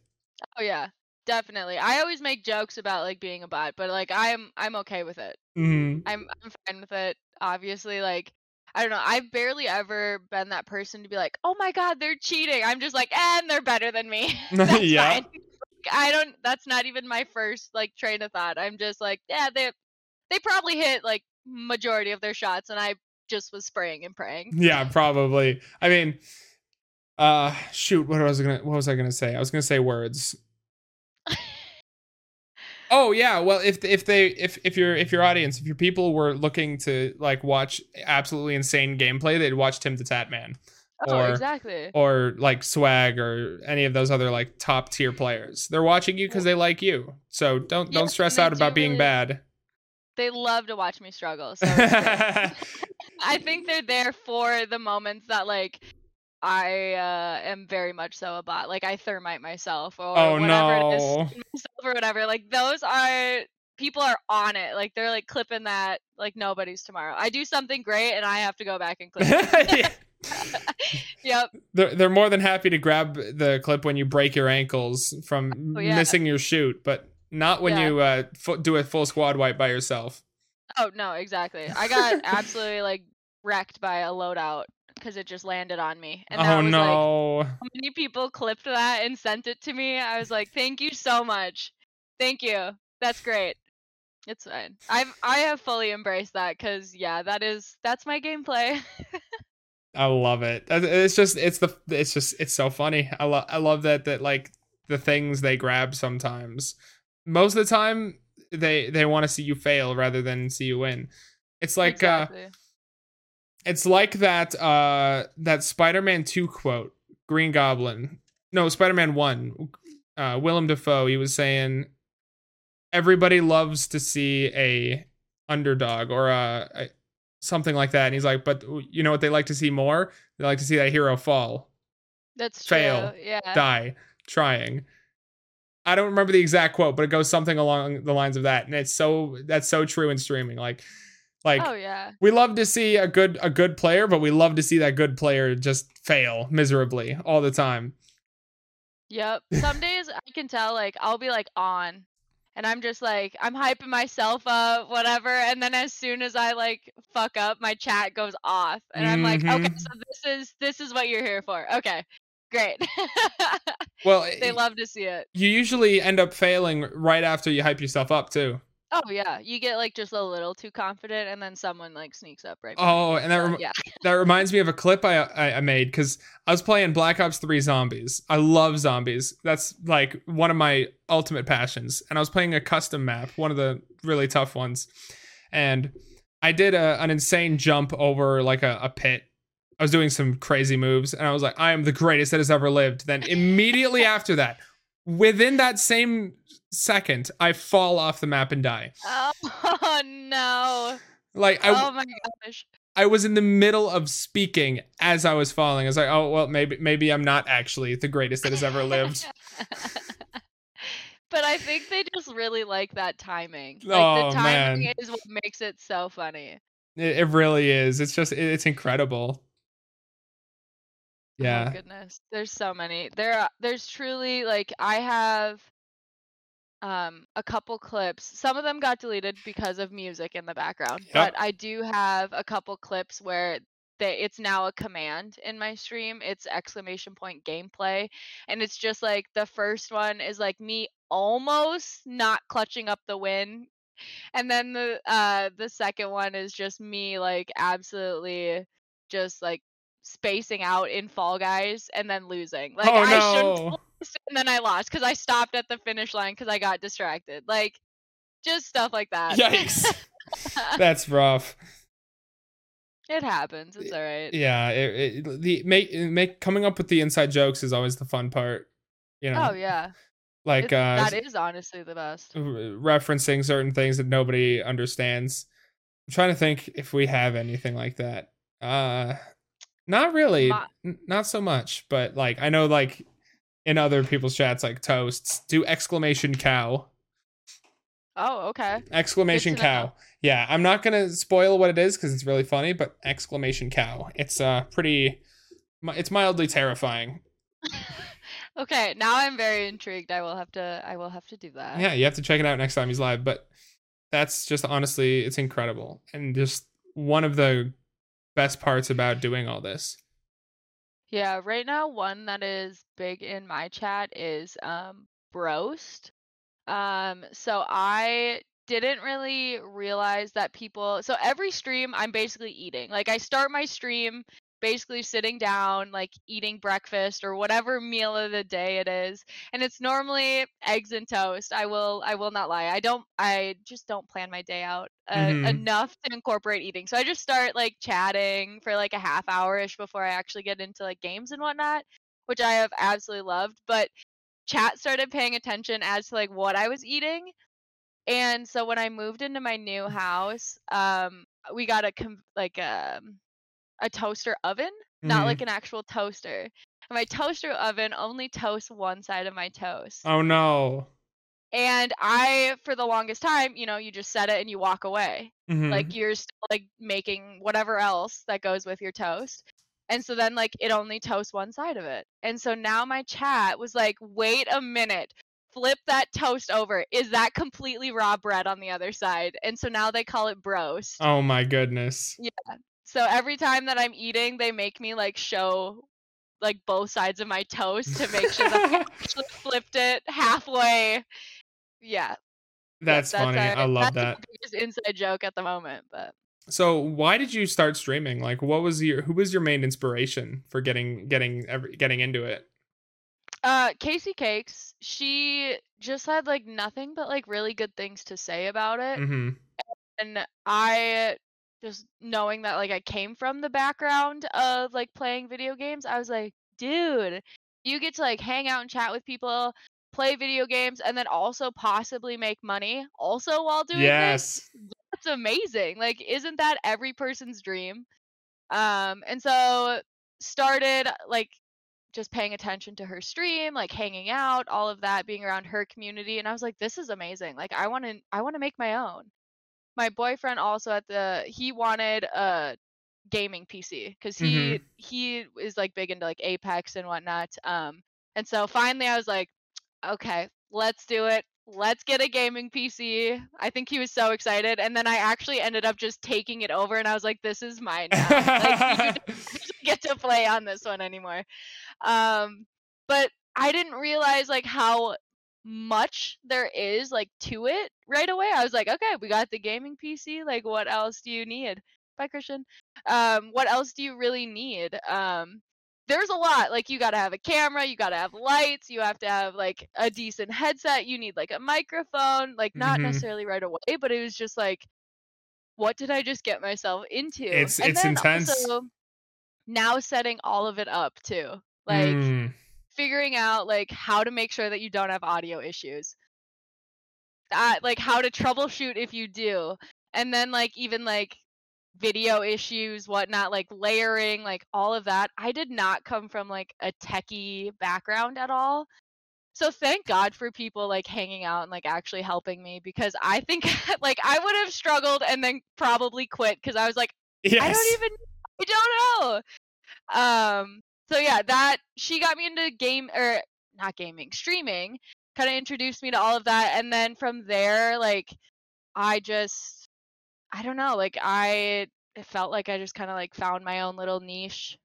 Oh yeah, definitely. I always make jokes about like being a bot, but like I'm I'm okay with it. Mm-hmm. I'm I'm fine with it. Obviously, like. I don't know. I've barely ever been that person to be like, oh my God, they're cheating. I'm just like, and they're better than me. That's yeah. Fine. Like, I don't, that's not even my first like train of thought. I'm just like, yeah, they, they probably hit like majority of their shots. And I just was spraying and praying. Yeah, probably. I mean, uh, shoot, what was I going to, what was I going to say? I was going to say words. Oh yeah, well if if they if if your if your audience if your people were looking to like watch absolutely insane gameplay, they'd watch Tim the Tat Man, oh, or exactly, or like Swag or any of those other like top tier players. They're watching you because they like you, so don't yeah, don't stress out about being really, bad. They love to watch me struggle. So I think they're there for the moments that like I uh, am very much so a bot. Like I thermite myself or oh, whatever no. it is, myself or whatever. Like those are people are on it. Like they're like clipping that like nobody's tomorrow. I do something great and I have to go back and clip it. Yep. They're they're more than happy to grab the clip when you break your ankles from oh, yeah. missing your shoot, but not when yeah. you uh, f- do a full squad wipe by yourself. Oh no, exactly. I got absolutely like wrecked by a loadout. Because it just landed on me. And that oh, was no. like, how many people clipped that and sent it to me? I was like, thank you so much. Thank you. That's great. It's fine. I've, I have fully embraced that because, yeah, that is, that's my gameplay. I love it. It's just, it's the, it's just, it's so funny. I, lo- I love that, that like the things they grab sometimes. Most of the time, they, they want to see you fail rather than see you win. It's like, exactly. uh, It's like that uh, that Spider-Man two quote, Green Goblin. No, Spider-Man one. Uh, Willem Dafoe, he was saying, everybody loves to see a underdog or a, a, something like that. And he's like, but you know what they like to see more? They like to see that hero fall. That's true. Fail, yeah. Die, trying. I don't remember the exact quote, but it goes something along the lines of that. And it's so that's so true in streaming. Like... Like, oh, yeah. We love to see a good a good player, but we love to see that good player just fail miserably all the time. Yep. Some days I can tell, like, I'll be, like, on. And I'm just, like, I'm hyping myself up, whatever. And then as soon as I, like, fuck up, my chat goes off. And I'm mm-hmm. like, okay, so this is, this is what you're here for. Okay, great. Well, they love to see it. You usually end up failing right after you hype yourself up, too. Oh yeah, you get like just a little too confident, and then someone like sneaks up right. Oh, and that rem- yeah. that reminds me of a clip I I, I made because I was playing Black Ops three Zombies. I love zombies. That's like one of my ultimate passions. And I was playing a custom map, one of the really tough ones, and I did a, an insane jump over like a, a pit. I was doing some crazy moves, and I was like, "I am the greatest that has ever lived." Then immediately after that. Within that same second, I fall off the map and die. Oh, no. Like, I, oh, my gosh. I was in the middle of speaking as I was falling. I was like, oh, well, maybe maybe I'm not actually the greatest that has ever lived. But I think they just really like that timing. Like, oh, the timing man. Is what makes it so funny. It, it really is. It's just, it, it's incredible. Yeah. Oh goodness. There's so many. There there's truly like I have um a couple clips. Some of them got deleted because of music in the background. Yep. But I do have a couple clips where they it's now a command in my stream. It's exclamation point gameplay. And it's just like the first one is like me almost not clutching up the win. And then the uh the second one is just me like absolutely just like spacing out in Fall Guys and then losing. Like, oh, I no. shouldn't and then I lost because I stopped at the finish line because I got distracted. Like, just stuff like that. Yikes. That's rough. It happens. It's all right. Yeah. It, it, the make make coming up with the inside jokes is always the fun part. You know. Oh yeah. Like it's, uh, that is honestly the best. Referencing certain things that nobody understands. I'm trying to think if we have anything like that. Uh, not really. Not, not so much. But like I know, like in other people's chats, like Toasts do exclamation cow. Oh, okay. Exclamation cow. Know. Yeah, I'm not gonna spoil what it is because it's really funny, but exclamation cow. It's uh pretty. It's mildly terrifying. Okay, now I'm very intrigued. I will have to. I will have to do that. Yeah, you have to check it out next time he's live. But that's just honestly, it's incredible, and just one of the best parts about doing all this. Yeah, right now one that is big in my chat is um Broast. Um, so I didn't really realize that people, so every stream I'm basically eating, like I start my stream basically sitting down, like eating breakfast or whatever meal of the day it is. And it's normally eggs and toast. I will, I will not lie. I don't, I just don't plan my day out uh, mm-hmm. enough to incorporate eating. So I just start like chatting for like a half hour-ish before I actually get into like games and whatnot, which I have absolutely loved. But chat started paying attention as to like what I was eating. And so when I moved into my new house, um, we got a like a, a toaster oven, not mm-hmm. like an actual toaster. And my toaster oven only toasts one side of my toast. Oh no. And I, for the longest time, you know, you just set it and you walk away. Mm-hmm. Like you're still like making whatever else that goes with your toast. And so then, like, it only toasts one side of it. And so now my chat was like, wait a minute, flip that toast over. Is that completely raw bread on the other side? And so now they call it broast. Oh, my goodness. Yeah. So every time that I'm eating, they make me, like, show, like, both sides of my toast to make sure that I actually flipped it halfway. Yeah. That's, that's funny. Our, I love that's that. That's the biggest inside joke at the moment, but. So why did you start streaming? Like, what was your who was your main inspiration for getting getting every, getting into it? Uh, Casey Cakes. She just had like nothing but like really good things to say about it, mm-hmm. and I just knowing that like I came from the background of like playing video games, I was like, dude, you get to like hang out and chat with people, play video games, and then also possibly make money also while doing yes. this. That's amazing. Like, isn't that every person's dream? Um, and so started like just paying attention to her stream, like hanging out, all of that, being around her community. And I was like, this is amazing. Like, I want to, I want to make my own. My boyfriend also at the, he wanted a gaming P C because he, mm-hmm. he is like big into like Apex and whatnot. Um, and so finally I was like, okay, let's do it. Let's get a gaming P C. I think he was so excited. And then I actually ended up just taking it over and I was like, this is mine now. Like, you don't get to play on this one anymore. Um, but I didn't realize like how much there is like to it right away. I was like, okay, we got the gaming P C. Like, what else do you need? Bye, Christian. Um, what else do you really need? Um, There's a lot, like you got to have a camera, you got to have lights, you have to have like a decent headset, you need like a microphone, like not mm-hmm. necessarily right away, but it was just like, what did I just get myself into? It's, and it's then intense. Also, now setting all of it up too, like mm. figuring out like how to make sure that you don't have audio issues, that, like how to troubleshoot if you do. And then like even like video issues, whatnot, like layering, like all of that. I did not come from like a techie background at all. So thank God for people like hanging out and like actually helping me, because I think like I would have struggled and then probably quit because I was like, yes. I don't even, I don't know. Um, so yeah, that she got me into game or not gaming, streaming, kind of introduced me to all of that. And then from there, like I just, I don't know, like I it felt like I just kind of like found my own little niche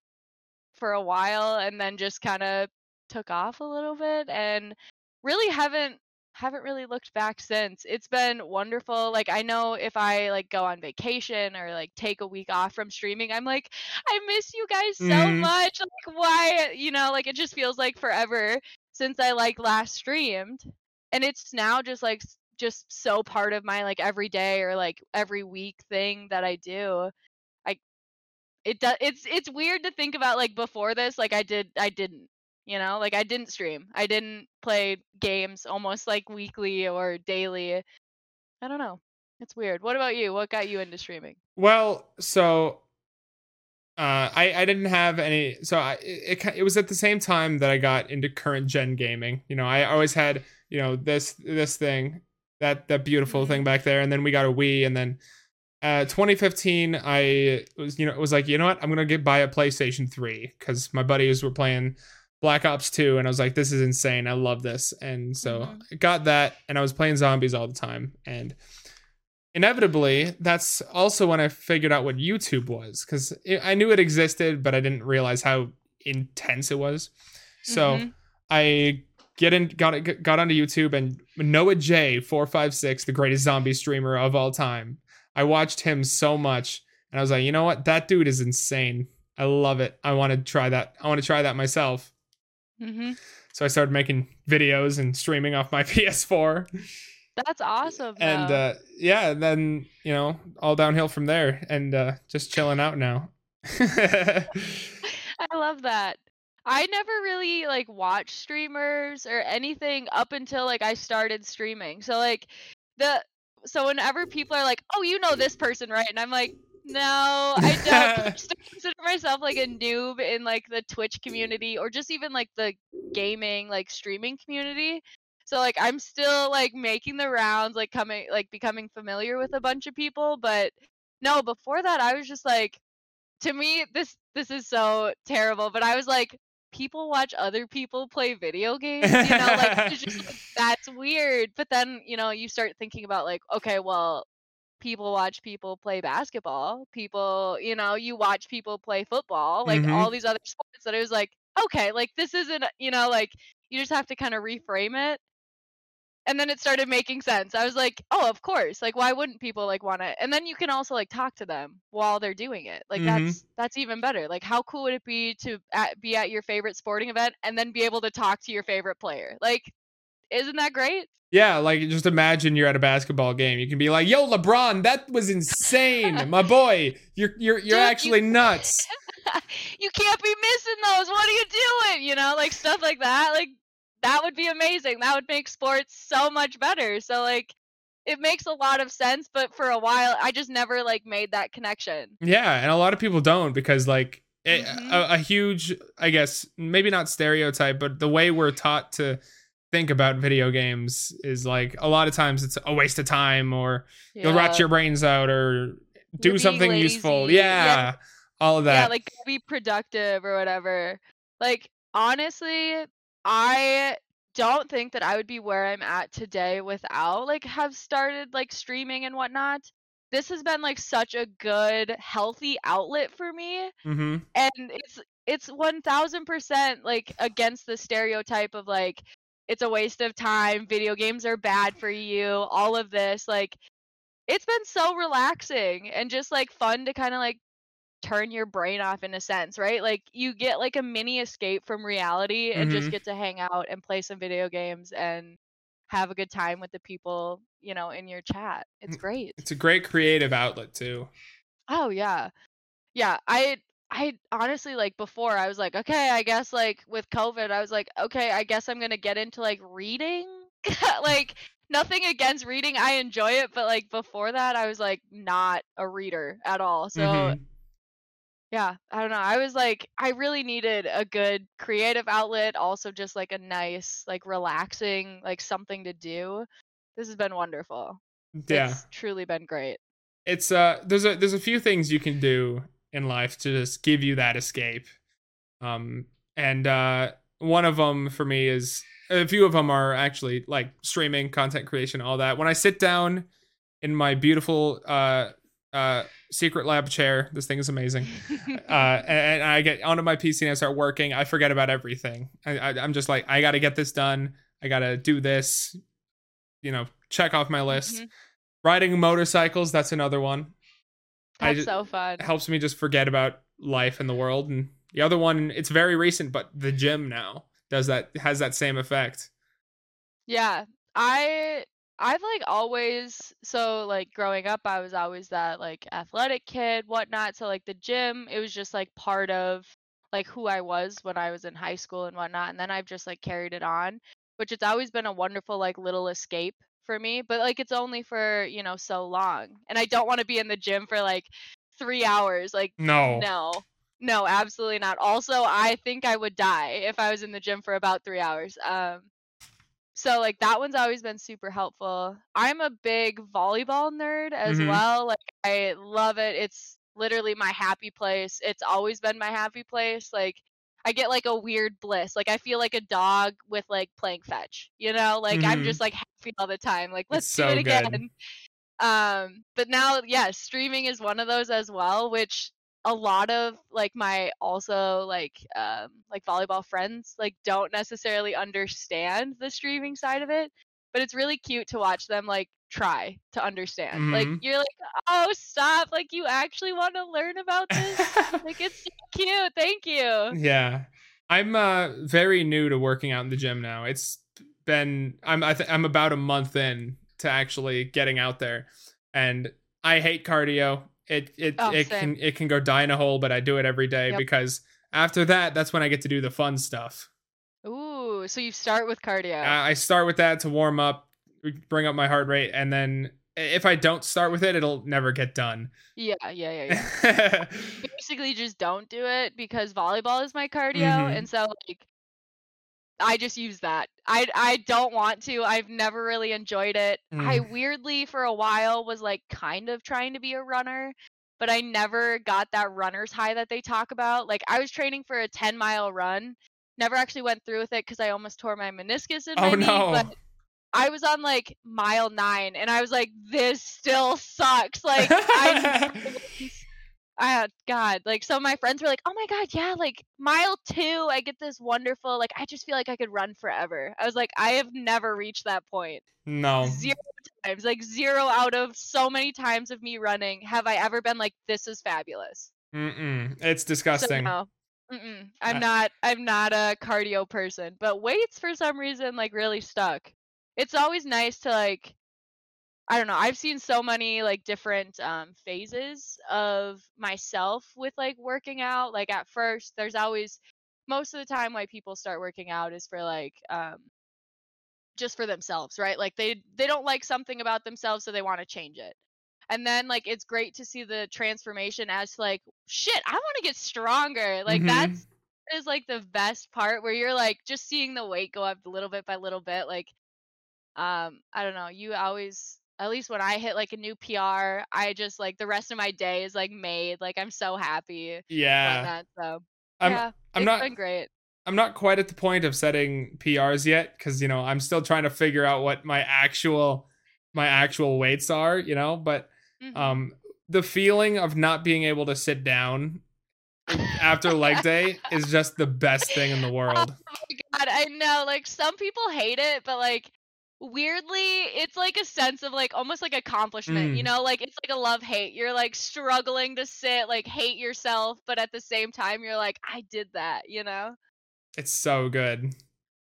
for a while and then just kind of took off a little bit and really haven't haven't really looked back since. It's been wonderful. Like, I know if I like go on vacation or like take a week off from streaming, I'm like, I miss you guys so mm. much. Like, why, you know, like it just feels like forever since I like last streamed. And it's now just like just so part of my like everyday or like every week thing that I do. I it does it's it's weird to think about like before this, like I did I didn't You know, like I didn't stream. I didn't play games almost like weekly or daily. I don't know. It's weird. What about you? What got you into streaming? Well, so uh, I, I didn't have any. So I, it, it was at the same time that I got into current gen gaming. You know, I always had, you know, this this thing, that, that beautiful thing back there. And then we got a Wii. And then uh, twenty fifteen, I was, you know, it was like, you know what? I'm going to get buy a PlayStation three because my buddies were playing Black Ops two, and I was like, this is insane, I love this. And so mm-hmm. I got that, and I was playing zombies all the time, and inevitably that's also when I figured out what YouTube was, because I knew it existed, but I didn't realize how intense it was. So mm-hmm. I get in got got onto YouTube, and Noah J four five six, the greatest zombie streamer of all time, I watched him so much, and I was like, you know what, that dude is insane, I love it, I want to try that I want to try that myself. Mm-hmm. So I started making videos and streaming off my P S four. That's awesome. Though. And uh, yeah, and then, you know, all downhill from there, and uh, just chilling out now. I love that. I never really like watched streamers or anything up until like I started streaming. So like the so whenever people are like, oh, you know this person, right? And I'm like, no, I don't. I still consider myself like a noob in like the Twitch community, or just even like the gaming, like streaming community. So like I'm still like making the rounds, like coming, like becoming familiar with a bunch of people. But no, before that, I was just like, to me, this this is so terrible. But I was like, people watch other people play video games, you know, like, it's just, like that's weird. But then, you know, you start thinking about like, okay, well, people watch people play basketball, people, you know, you watch people play football, like mm-hmm. all these other sports, that it was like, okay, like this isn't, you know, like you just have to kind of reframe it. And then it started making sense. I was like, oh, of course, like why wouldn't people like want to, and then you can also like talk to them while they're doing it, like mm-hmm. that's that's even better. Like how cool would it be to at, be at your favorite sporting event and then be able to talk to your favorite player? Like, isn't that great? Yeah, like just imagine you're at a basketball game. You can be like, "Yo, LeBron, that was insane, my boy. You're you're you're Dude, actually you, nuts. You can't be missing those. What are you doing? You know, like stuff like that. Like that would be amazing. That would make sports so much better. So like, it makes a lot of sense. But for a while, I just never like made that connection. Yeah, and a lot of people don't, because like it, mm-hmm. a, a huge, I guess maybe not stereotype, but the way we're taught to think about video games is like a lot of times it's a waste of time, or yeah. you'll rot your brains out, or do something lazy. Useful. Yeah, yeah. All of that. Yeah, like be productive or whatever. Like, honestly, I don't think that I would be where I'm at today without like have started like streaming and whatnot. This has been like such a good, healthy outlet for me. Mm-hmm. And it's, it's one thousand percent like against the stereotype of like, it's a waste of time, video games are bad for you, all of this. Like, it's been so relaxing and just like fun to kind of like turn your brain off in a sense, right? Like you get like a mini escape from reality and mm-hmm. just get to hang out and play some video games and have a good time with the people, you know, in your chat. It's great. It's a great creative outlet too. Oh yeah. Yeah. I I honestly, like before I was like, okay, I guess like with COVID, I was like, okay, I guess I'm going to get into like reading, like nothing against reading. I enjoy it. But like before that, I was like not a reader at all. So mm-hmm. yeah, I don't know. I was like, I really needed a good creative outlet. Also just like a nice, like relaxing, like something to do. This has been wonderful. Yeah, it's truly been great. It's uh, there's a, there's a few things you can do in life to just give you that escape. Um, and uh, one of them for me is, a few of them are actually like streaming, content creation, all that. When I sit down in my beautiful uh, uh, secret lab chair, this thing is amazing, uh, and, and I get onto my P C and I start working, I forget about everything. I, I, I'm just like, I got to get this done. I got to do this. you know, check off my list. Mm-hmm. Riding motorcycles, that's another one. That's just, so fun. It helps me just forget about life and the world. And the other one, it's very recent, but the gym now does that, has that same effect. Yeah, I I've like always, so like growing up, I was always that like athletic kid, whatnot. So like the gym, it was just like part of like who I was when I was in high school and whatnot. And then I've just like carried it on, which it's always been a wonderful like little escape for me. But like it's only for, you know, so long. And I don't want to be in the gym for like three hours. Like, no, no, no, absolutely not. Also, I think I would die if I was in the gym for about three hours. Um, So, like, that one's always been super helpful. I'm a big volleyball nerd as mm-hmm. well. Like, I love it. It's literally my happy place. It's always been my happy place. Like, I get, like, a weird bliss. Like, I feel like a dog with, like, playing fetch. You know? Like, mm-hmm. I'm just, like, happy all the time. Like, let's it's do so it again. Good. Um, but now, yeah, streaming is one of those as well, which a lot of, like, my also, like, um, like volleyball friends, like, don't necessarily understand the streaming side of it, but it's really cute to watch them, like, try to understand. Mm-hmm. Like, you're like, oh, stop. Like, you actually want to learn about this? Like, it's so cute. Thank you. Yeah. I'm uh, very new to working out in the gym now. It's been, I'm, I th- I'm about a month in to actually getting out there, and I hate cardio. It it oh, it same. can it can go die in a hole, but I do it every day yep. because after that, that's when I get to do the fun stuff. Ooh, so you start with cardio. I start with that to warm up, bring up my heart rate, and then if I don't start with it, it'll never get done. Yeah, yeah, yeah. yeah. Basically, just don't do it because volleyball is my cardio, mm-hmm. and so like I just use that. I I don't want to. I've never really enjoyed it. Mm. I weirdly for a while was like kind of trying to be a runner, but I never got that runner's high that they talk about. Like I was training for a ten mile run, never actually went through with it because I almost tore my meniscus in my oh, knee. No. But I was on like mile nine and I was like, this still sucks. Like I I, God, like, so my friends were like, oh my God, yeah, like, mile two, I get this wonderful, like, I just feel like I could run forever. I was like, I have never reached that point. No. Zero times, like, zero out of so many times of me running have I ever been like, this is fabulous. Mm-mm. It's disgusting. So, no. Mm-mm. I'm not, I'm not a cardio person, but weights for some reason, like, really stuck. It's always nice to, like, I don't know. I've seen so many like different um, phases of myself with like working out. Like at first, there's always most of the time why people start working out is for like um, just for themselves, right? Like they they don't like something about themselves, so they want to change it. And then like it's great to see the transformation as like shit. I want to get stronger. Like mm-hmm. that's is like the best part where you're like just seeing the weight go up little bit by little bit. Like um, I don't know. You always. At least when I hit like a new P R, I just like the rest of my day is like made. Like I'm so happy. Yeah. So I'm, yeah, I'm it's not, been great. I'm not quite at the point of setting P Rs yet because you know I'm still trying to figure out what my actual my actual weights are. You know, but mm-hmm. um, the feeling of not being able to sit down after leg day is just the best thing in the world. Oh my God, I know. Like some people hate it, but like. Weirdly, it's like a sense of like almost like accomplishment, mm. you know, like it's like a love hate. You're like struggling to sit, like hate yourself, but at the same time, you're like, I did that, you know. It's so good.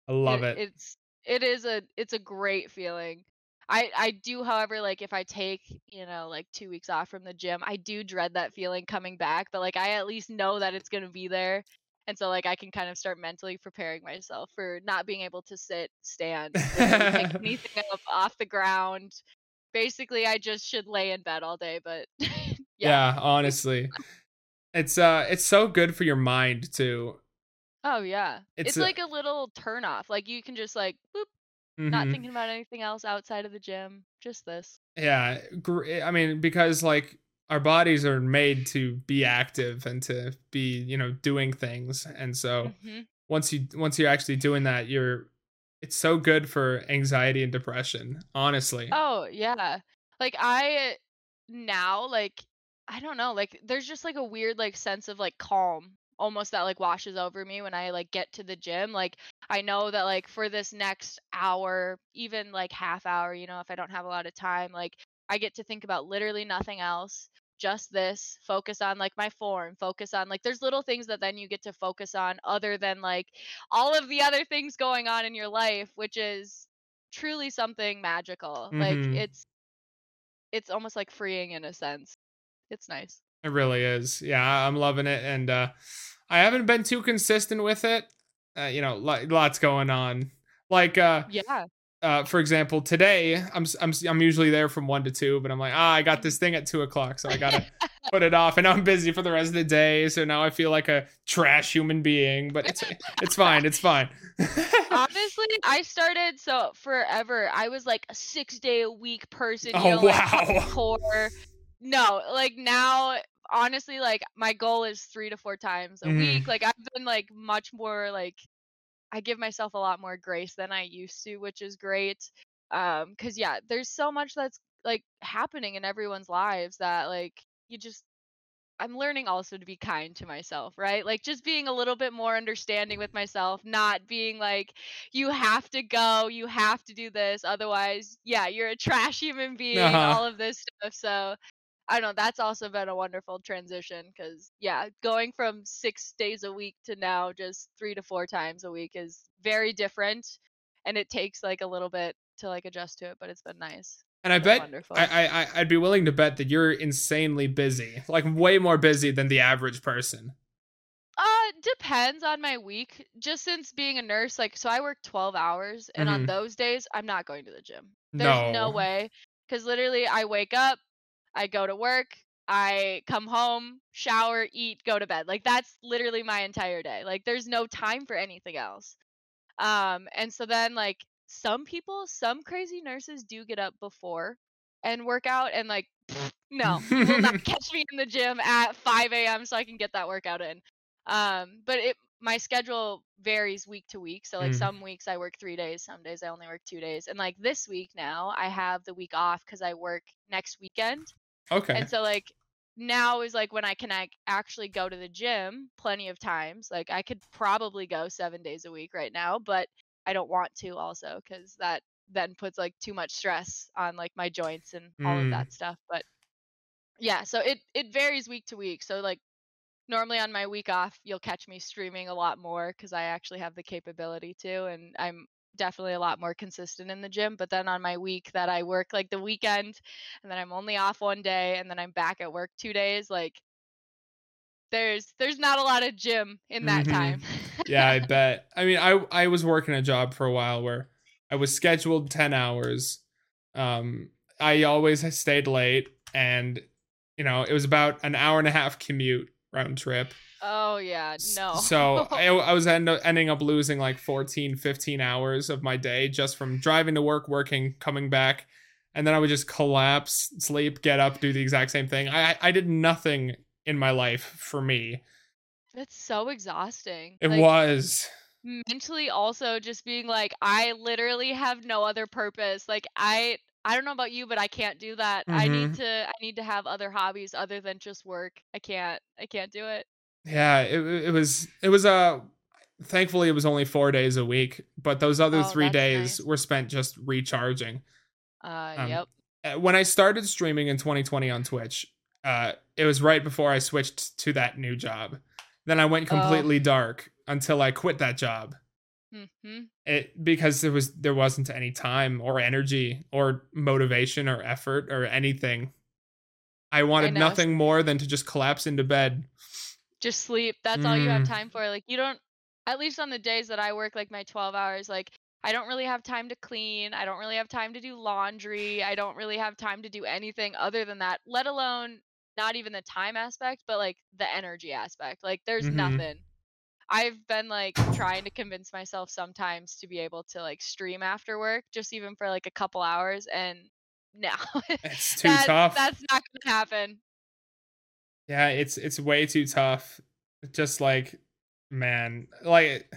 I love it. it. It's it is a it's a great feeling. I I do, however, like if I take you know like two weeks off from the gym, I do dread that feeling coming back. But like I at least know that it's gonna be there. And so, like, I can kind of start mentally preparing myself for not being able to sit, stand, pick anything up off the ground. Basically, I just should lay in bed all day. But yeah. yeah, honestly, it's uh, it's so good for your mind too. Oh yeah, it's, it's a- like a little turn off. Like you can just like, boop, mm-hmm. not thinking about anything else outside of the gym, just this. Yeah, I mean, because like. Our bodies are made to be active and to be, you know, doing things. And so mm-hmm. once you once you're actually doing that, you're it's so good for anxiety and depression, honestly. Oh, yeah. Like I now like I don't know, like there's just like a weird like sense of like calm almost that like washes over me when I like get to the gym. Like I know that like for this next hour, even like half hour, you know, if I don't have a lot of time, like I get to think about literally nothing else, just this, focus on like my form, focus on like, there's little things that then you get to focus on other than like all of the other things going on in your life, which is truly something magical. Mm-hmm. Like it's, it's almost like freeing in a sense. It's nice. It really is. Yeah, I'm loving it. And uh, I haven't been too consistent with it. Uh, you know, lo- lots going on. Like, uh, yeah. Uh, for example, today, I'm I'm I'm usually there from one to two, but I'm like, ah, I got this thing at two o'clock, so I got to put it off. And I'm busy for the rest of the day, so now I feel like a trash human being, but it's it's fine. It's fine. Honestly, I started, so forever, I was like a six-day-a-week person. Oh, you know, wow. Like, no, like now... honestly, like my goal is three to four times a mm. week. Like I've been like much more like I give myself a lot more grace than I used to, which is great. Um, cause yeah, there's so much that's like happening in everyone's lives that like you just, I'm learning also to be kind to myself, right? Like just being a little bit more understanding with myself, not being like, you have to go, you have to do this. Otherwise, yeah, you're a trash human being, uh-huh. all of this stuff. So I know that's also been a wonderful transition because, yeah, going from six days a week to now just three to four times a week is very different. And it takes like a little bit to like adjust to it, but it's been nice. And I bet wonderful. I, I, I'd be willing to bet that you're insanely busy, like way more busy than the average person. Uh, depends on my week. Just since being a nurse, like, so I work twelve hours and mm-hmm. on those days, I'm not going to the gym. There's no, no way. Because literally I wake up, I go to work, I come home, shower, eat, go to bed. Like that's literally my entire day. Like there's no time for anything else. Um, and so then like some people, some crazy nurses do get up before and work out and like, pfft, no, will not catch me in the gym at five a.m. so I can get that workout in. Um, but it, my schedule varies week to week. So like mm. some weeks I work three days, some days I only work two days. And like this week now I have the week off because I work next weekend. Okay. And so like now is like when I can ac- actually go to the gym plenty of times. Like I could probably go seven days a week right now, but I don't want to also because that then puts like too much stress on like my joints and mm. all of that stuff. But yeah, so it, it varies week to week. So like normally on my week off, you'll catch me streaming a lot more because I actually have the capability to, and I'm definitely a lot more consistent in the gym. But then on my week that I work like the weekend and then I'm only off one day and then I'm back at work two days, like there's there's not a lot of gym in that mm-hmm. time. Yeah, I bet. I mean, I I was working a job for a while where I was scheduled ten hours. um I always stayed late, and you know, it was about an hour and a half commute round trip. Oh yeah, no. So I, I was end, ending up losing like fourteen, fifteen hours of my day just from driving to work, working, coming back. And then I would just collapse, sleep, get up, do the exact same thing. I I did nothing in my life for me. That's so exhausting. It like, was. Mentally also just being like, I literally have no other purpose. Like I, I don't know about you, but I can't do that. Mm-hmm. I need to, I need to have other hobbies other than just work. I can't, I can't do it. Yeah, it it was it was uh thankfully it was only four days a week, but those other oh, three days nice. were spent just recharging. Uh, um, yep. When I started streaming in twenty twenty on Twitch, uh, it was right before I switched to that new job. Then I went completely oh. dark until I quit that job. Mm-hmm. It because there was there wasn't any time or energy or motivation or effort or anything. I wanted I nothing more than to just collapse into bed. Just sleep. That's mm. all you have time for. Like you don't, at least on the days that I work like my twelve hours, like I don't really have time to clean. I don't really have time to do laundry. I don't really have time to do anything other than that, let alone not even the time aspect, but like the energy aspect. Like there's mm-hmm. nothing. I've been like trying to convince myself sometimes to be able to like stream after work, just even for like a couple hours. And no, it's too that, tough. That's not going to happen. Yeah, it's it's way too tough. Just like, man, like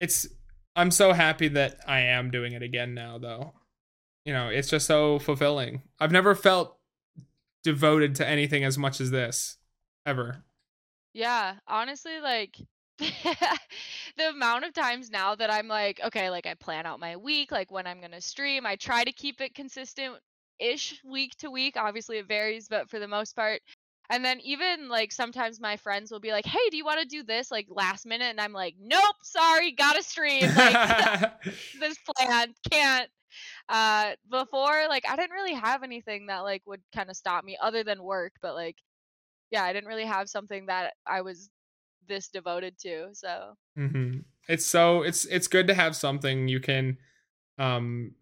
it's I'm so happy that I am doing it again now, though. You know, it's just so fulfilling. I've never felt devoted to anything as much as this ever. Yeah, honestly, like the amount of times now that I'm like, okay, like I plan out my week, like when I'm going to stream, I try to keep it consistent-ish week to week. Obviously, it varies, but for the most part. And then even like sometimes my friends will be like, hey, do you want to do this like last minute? And I'm like, nope, sorry, gotta stream. Like, this plan can't. Uh, before, like, I didn't really have anything that like would kind of stop me other than work. But like, yeah, I didn't really have something that I was this devoted to. So mm-hmm. it's so it's it's good to have something you can, um,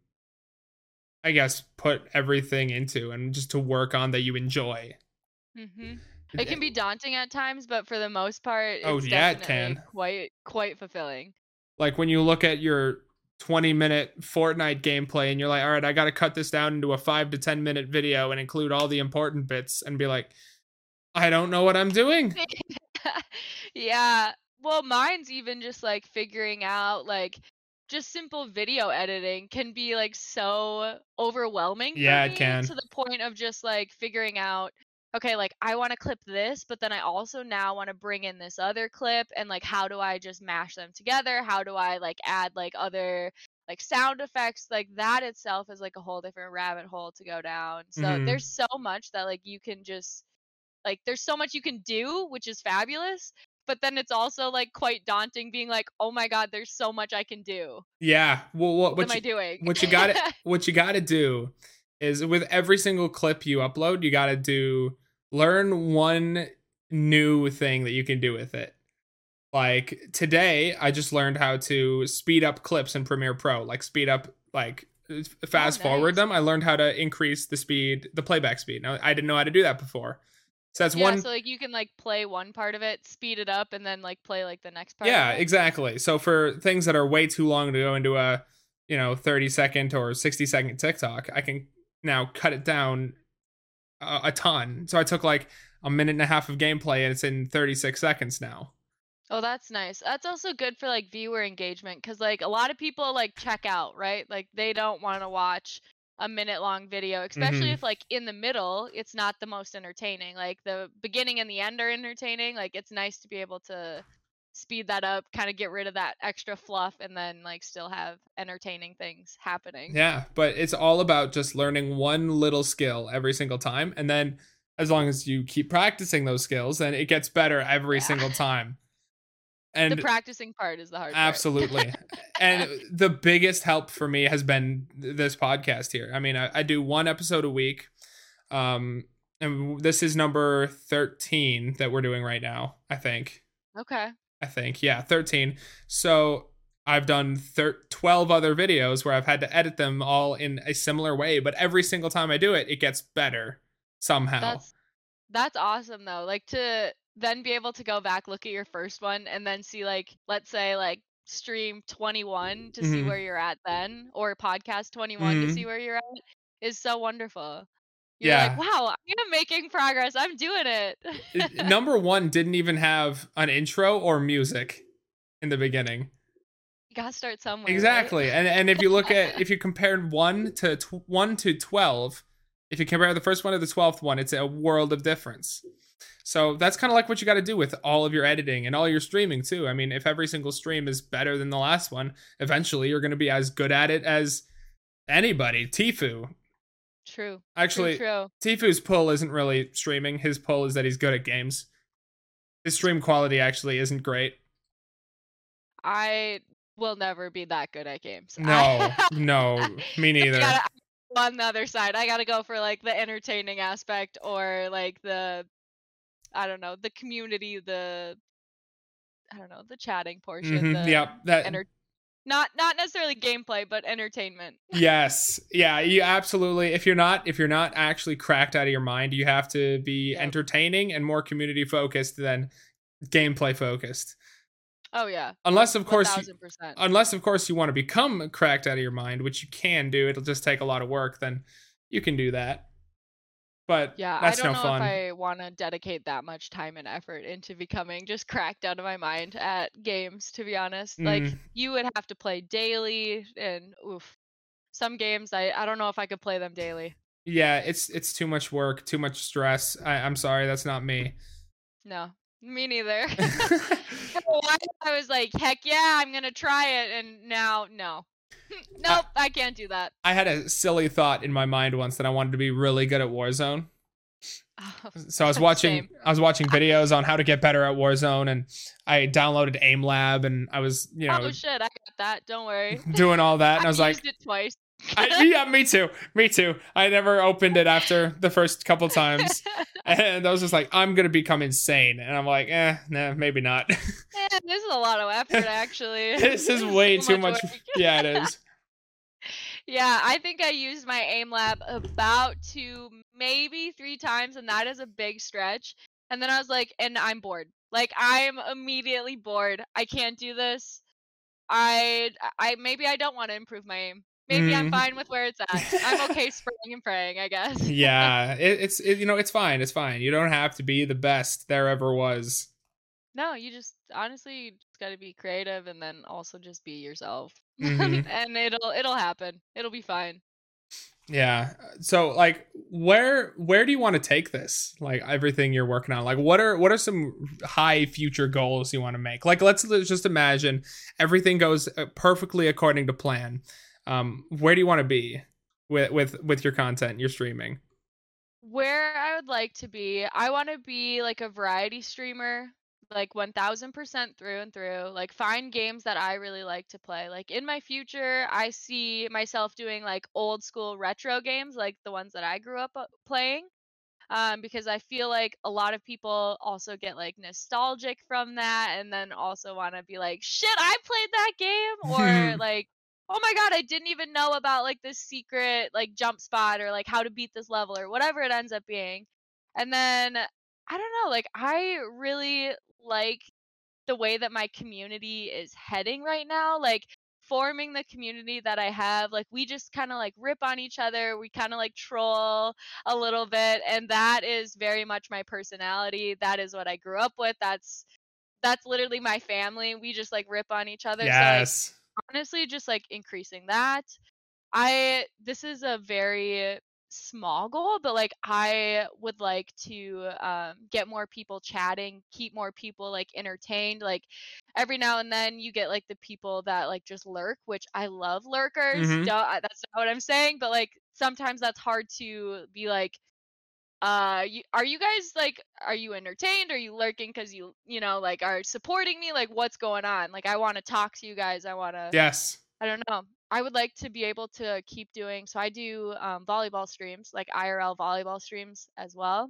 I guess, put everything into and just to work on that you enjoy. Mm-hmm. It can be daunting at times, but for the most part, it's oh yeah, it can quite quite fulfilling. Like when you look at your twenty minute Fortnite gameplay and you're like, all right, I got to cut this down into a five to ten minute video and include all the important bits, and be like, I don't know what I'm doing. Yeah, well, mine's even just like figuring out like just simple video editing can be like so overwhelming. Yeah, it can, to the point of just like figuring out, okay, like I want to clip this, but then I also now want to bring in this other clip, and like how do I just mash them together? How do I like add like other like sound effects? Like that itself is like a whole different rabbit hole to go down. So mm-hmm. there's so much that like you can just like there's so much you can do, which is fabulous, but then it's also like quite daunting being like, "Oh my god, there's so much I can do." Yeah. Well, what, what, what am you, I doing? What you got to what you got to do is with every single clip you upload, you got to do learn one new thing that you can do with it. Like today, I just learned how to speed up clips in Premiere Pro, like speed up, like fast oh, nice. forward them. I learned how to increase the speed, the playback speed. Now, I didn't know how to do that before. So that's yeah, one. So like you can like play one part of it, speed it up, and then like play like the next part. Yeah, of it. Exactly. So for things that are way too long to go into a, you know, thirty second or sixty second TikTok, I can now cut it down a, a ton. So I took like a minute and a half of gameplay, and it's in thirty-six seconds now. Oh, that's nice. That's also good for like viewer engagement, because like a lot of people like check out, right? Like they don't want to watch a minute long video, especially mm-hmm. if like in the middle it's not the most entertaining. Like the beginning and the end are entertaining. Like it's nice to be able to speed that up, kind of get rid of that extra fluff, and then like still have entertaining things happening. Yeah, but it's all about just learning one little skill every single time, and then as long as you keep practicing those skills, then it gets better every yeah. single time. And the practicing part is the hard absolutely. part. Absolutely. And the biggest help for me has been this podcast here. I mean, I, I do one episode a week. Um, and this is number thirteen that we're doing right now, I think. Okay. I think. Yeah. thirteen. So I've done thir- twelve other videos where I've had to edit them all in a similar way. But every single time I do it, it gets better somehow. That's, that's awesome, though. Like to then be able to go back, look at your first one, and then see like, let's say like stream twenty-one to mm-hmm. see where you're at then, or podcast twenty-one mm-hmm. to see where you're at, is so wonderful. You're yeah. like, wow, I'm making progress. I'm doing it. Number one didn't even have an intro or music in the beginning. You gotta start somewhere. Exactly. Right? And and if you look at, if you compared one to tw- one to twelve, if you compare the first one to the twelfth one, it's a world of difference. So that's kind of like what you got to do with all of your editing and all your streaming too. I mean, if every single stream is better than the last one, eventually you're going to be as good at it as anybody. Tfue. True. Actually, true, true. Tfue's pull isn't really streaming. His pull is that he's good at games. His stream quality actually isn't great. I will never be that good at games. No, no, me neither. Gotta, on the other side, I got to go for like the entertaining aspect, or like the, I don't know, the community, the, I don't know, the chatting portion. Mm-hmm. Yeah, that enter- not not necessarily gameplay, but entertainment. Yes, yeah, you absolutely. If you're not, if you're not actually cracked out of your mind, you have to be yep. entertaining and more community focused than gameplay focused. Oh yeah. Unless of course, you, unless of course you want to become cracked out of your mind, which you can do. It'll just take a lot of work. Then you can do that. But yeah, that's I don't no know fun. If I want to dedicate that much time and effort into becoming just cracked out of my mind at games, to be honest. Mm. Like, you would have to play daily, and oof, some games, I, I don't know if I could play them daily. Yeah, it's it's too much work, too much stress. I, I'm sorry, that's not me. No, Me neither. I was like, heck yeah, I'm going to try it. And now, no. Nope, I, I can't do that. I had a silly thought in my mind once that I wanted to be really good at Warzone. Oh, so I was watching same. I was watching videos on how to get better at Warzone, and I downloaded Aim Lab, and I was, you know, oh shit, I got that, don't worry, doing all that. And I, I was used like it twice. I, yeah, me too. Me too. I never opened it after the first couple times. And I was just like, I'm going to become insane. And I'm like, eh, nah, maybe not. Man, this is a lot of effort, actually. This is way too much. much yeah, it is. Yeah, I think I used my Aim Lab about two, maybe three times. And that is a big stretch. And then I was like, and I'm bored. Like, I'm immediately bored. I can't do this. I, I maybe I don't want to improve my aim. Maybe I'm fine with where it's at. I'm okay spraying and praying, I guess. Yeah, it, it's, it, you know, it's fine. It's fine. You don't have to be the best there ever was. No, you just, honestly, you just got to be creative and then also just be yourself. Mm-hmm. And it'll, it'll happen. It'll be fine. Yeah. So, like, where, where do you want to take this? Like, everything you're working on, like, what are, what are some high future goals you want to make? Like, let's just imagine everything goes perfectly according to plan. Um, where do you want to be with, with, with your content, your streaming? Where I would like to be, I want to be like a variety streamer, like one thousand percent through and through, like find games that I really like to play. Like in my future, I see myself doing like old school retro games, like the ones that I grew up playing, um, because I feel like a lot of people also get like nostalgic from that and then also want to be like, shit, I played that game, or like, oh my god, I didn't even know about like this secret like jump spot or like how to beat this level or whatever it ends up being. And then I don't know, like I really like the way that my community is heading right now, like forming the community that I have. Like we just kind of like rip on each other, we kind of like troll a little bit, and that is very much my personality. That is what I grew up with. That's that's literally my family. We just like rip on each other. Yes. So, like, honestly, just like increasing that. I this is a very small goal, but like I would like to um get more people chatting, keep more people like entertained. Like every now and then you get like the people that like just lurk, which I love lurkers. Mm-hmm. Don't, that's not what I'm saying, but like sometimes that's hard to be like, Uh, you, are you guys like, are you entertained? Are you lurking because you, you know, like are supporting me? Like what's going on? Like I want to talk to you guys. I want to, yes. I don't know. I would like to be able to keep doing, so I do um, volleyball streams, like I R L volleyball streams as well.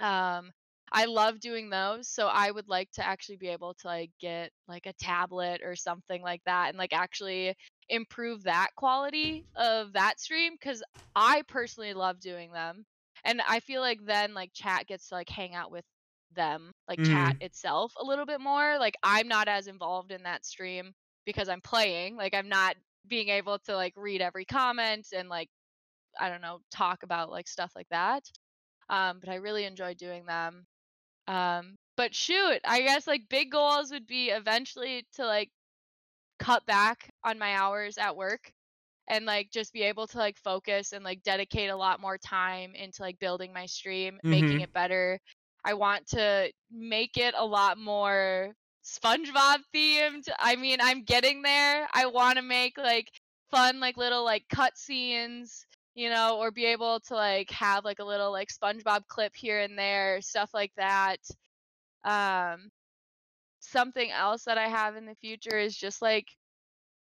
Um, I love doing those. So I would like to actually be able to like get like a tablet or something like that and like actually improve that quality of that stream, because I personally love doing them. And I feel like then like chat gets to like hang out with them, like mm. chat itself a little bit more. Like I'm not as involved in that stream because I'm playing, like I'm not being able to like read every comment and like, I don't know, talk about like stuff like that. Um, but I really enjoy doing them. Um, but shoot, I guess like big goals would be eventually to like cut back on my hours at work. And like just be able to like focus and like dedicate a lot more time into like building my stream, mm-hmm. making it better. I want to make it a lot more SpongeBob themed. I mean, I'm getting there. I want to make like fun, like little like cut scenes, you know, or be able to like have like a little like SpongeBob clip here and there, stuff like that. Um, something else that I have in the future is just like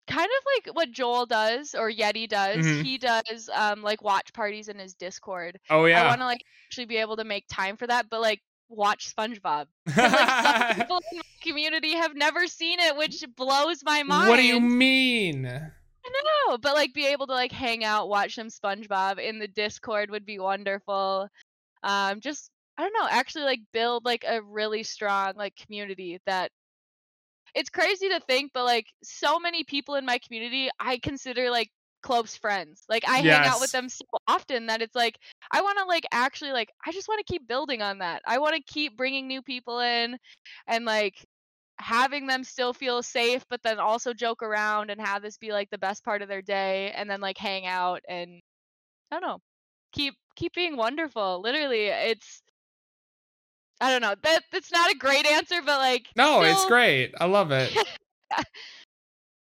kind of like what Joel does or Yeti does. Mm-hmm. He does um like watch parties in his Discord. Oh yeah. I want to like actually be able to make time for that, but like watch SpongeBob. Like, some people in my community have never seen it, which blows my mind. What do you mean? I know, but like be able to like hang out, watch some SpongeBob in the Discord would be wonderful. Um, just I don't know, actually like build like a really strong like community that. It's crazy to think, but like so many people in my community, I consider like close friends. Like I yes. hang out with them so often that it's like, I want to like actually like, I just want to keep building on that. I want to keep bringing new people in and like having them still feel safe, but then also joke around and have this be like the best part of their day and then like hang out and I don't know, keep, keep being wonderful. Literally, it's, I don't know. That that's not a great answer, but like no, still... it's great. I love it.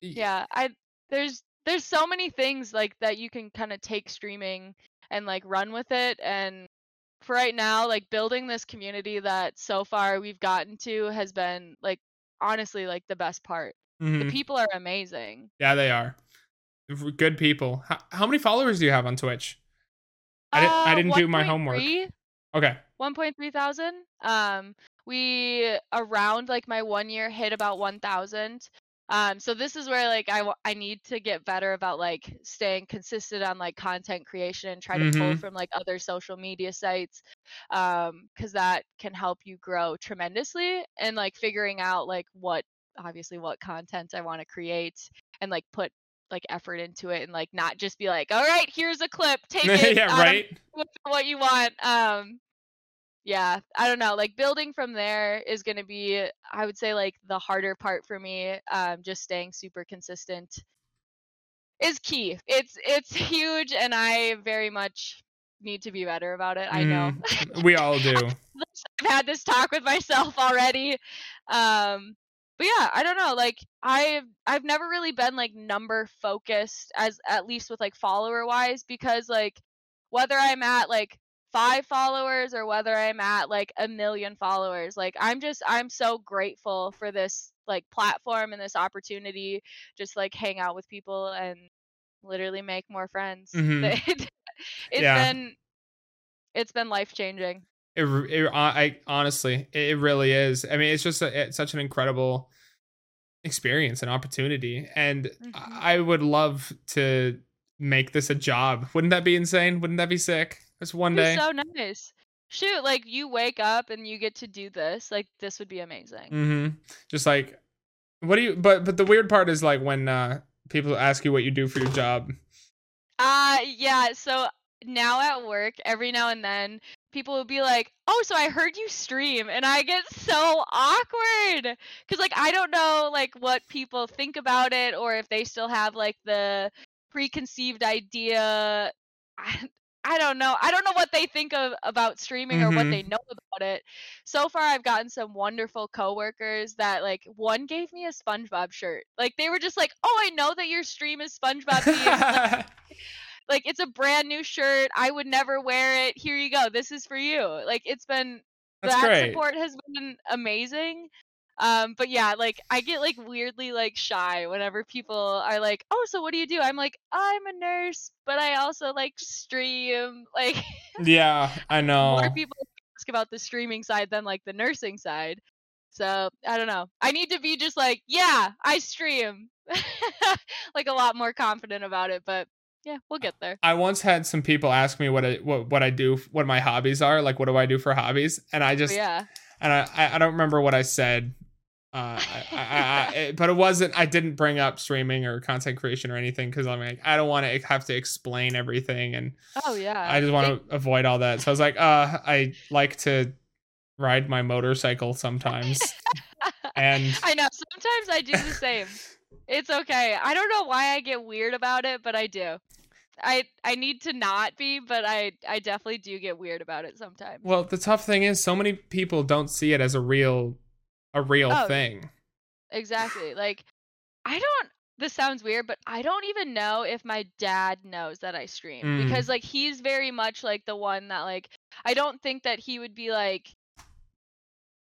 Yeah, I there's there's so many things like that you can kind of take streaming and like run with it. And for right now, like building this community that so far we've gotten to has been like honestly like the best part. Mm-hmm. The people are amazing. Yeah, they are good people. How, how many followers do you have on Twitch? I didn't, uh, I didn't do my homework. Three? Okay. one point three thousand. Um, we around like my one year hit about one thousand. Um, so this is where like I, I need to get better about like staying consistent on like content creation and try to mm-hmm. pull from like other social media sites, um, because that can help you grow tremendously, and like figuring out like what obviously what content I want to create and like put like effort into it, and like not just be like, all right, here's a clip, take it, yeah, right, um, what you want. Um, yeah, I don't know, like building from there is going to be, I would say, like the harder part for me. Um, just staying super consistent is key. It's it's huge, and I very much need to be better about it. I know. Mm, we all do. I've had this talk with myself already. Um, but yeah, I don't know, like I've I've never really been like number focused, as at least with like follower wise, because like whether I'm at like five followers or whether I'm at like a million followers, like I'm just I'm so grateful for this like platform and this opportunity, just like hang out with people and literally make more friends. Mm-hmm. it's yeah. been it's been life-changing. It, it I honestly it really is. I mean, it's just a, it's such an incredible experience and opportunity, and mm-hmm. I would love to make this a job. Wouldn't that be insane? Wouldn't that be sick? It's one day. It's so nice. Shoot, like you wake up and you get to do this. Like this would be amazing. Mm-hmm. Just like, what do you? But but the weird part is like when uh, people ask you what you do for your job. Uh yeah. So now at work, every now and then, people will be like, "Oh, so I heard you stream," and I get so awkward because like I don't know like what people think about it, or if they still have like the preconceived idea. I, I don't know. I don't know what they think of about streaming or mm-hmm. what they know about it. So far, I've gotten some wonderful coworkers that like one gave me a SpongeBob shirt. Like they were just like, "Oh, I know that your stream is SpongeBob themed." like, like it's a brand new shirt. I would never wear it. Here you go. This is for you. Like it's been That's that great. Support has been amazing. Um, but yeah, like I get like weirdly like shy whenever people are like, "Oh, so what do you do?" I'm like, "I'm a nurse, but I also like stream." Like, yeah, I know. More people ask about the streaming side than like the nursing side. So I don't know. I need to be just like, yeah, I stream, like a lot more confident about it. But yeah, we'll get there. I once had some people ask me what I what what I do, what my hobbies are, like what do I do for hobbies, and I just oh, yeah, and I I don't remember what I said. Uh, I, I, I, it, but it wasn't, I didn't bring up streaming or content creation or anything, because I'm like, I don't want to have to explain everything, and oh yeah, I just want to avoid all that. So I was like, uh, I like to ride my motorcycle sometimes, and I know sometimes I do the same. It's okay. I don't know why I get weird about it, but I do. I I need to not be, but I I definitely do get weird about it sometimes. Well, the tough thing is, so many people don't see it as a real. A real oh, thing. Exactly. Like, I don't, this sounds weird, but I don't even know if my dad knows that I stream mm. because like he's very much like the one that like, I don't think that he would be like,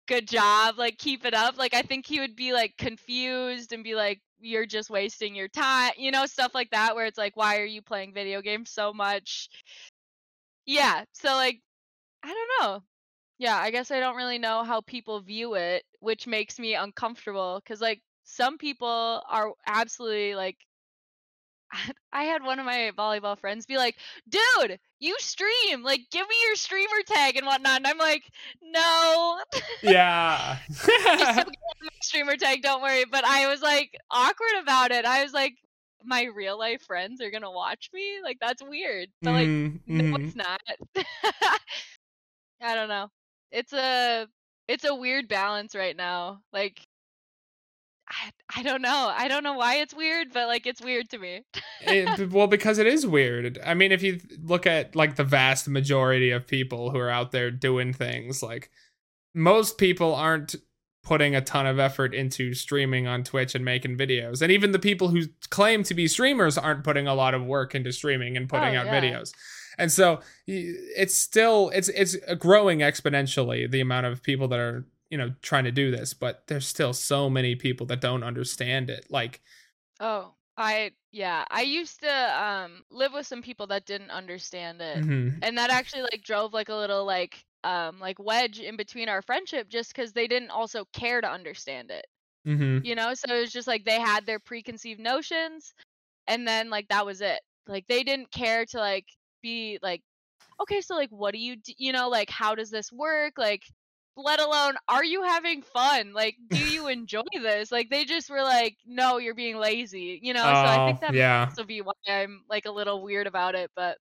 "Good job, like keep it up." Like I think he would be like confused and be like, "You're just wasting your time," you know, stuff like that, where it's like, "Why are you playing video games so much?" Yeah. So like, I don't know. Yeah, I guess I don't really know how people view it, which makes me uncomfortable, because like some people are absolutely like, I had one of my volleyball friends be like, "Dude, you stream, like give me your streamer tag and whatnot," and I'm like, "No." Yeah. I still get my streamer tag, don't worry. But I was like awkward about it. I was like, my real life friends are gonna watch me? Like that's weird. But like mm, no, mm. it's not. I don't know. It's a it's a weird balance right now. Like, I I don't know. I don't know why it's weird, but like it's weird to me. it, well, because it is weird. I mean, if you look at like the vast majority of people who are out there doing things, like most people aren't putting a ton of effort into streaming on Twitch and making videos. And even the people who claim to be streamers aren't putting a lot of work into streaming and putting oh, out yeah. videos. And so it's still, it's it's growing exponentially, the amount of people that are, you know, trying to do this, but there's still so many people that don't understand it. Like, oh, I, yeah, I used to um, live with some people that didn't understand it. Mm-hmm. And that actually like drove like a little like, um, like wedge in between our friendship, just because they didn't also care to understand it, mm-hmm. you know? So it was just like, they had their preconceived notions, and then like, that was it. Like, they didn't care to like, be like, okay, so like, what do you do? You know, like, how does this work? Like, let alone, are you having fun? Like, do you enjoy this? Like, they just were like, no, you're being lazy, you know? Oh, so I think that yeah. might also be why I'm like a little weird about it, but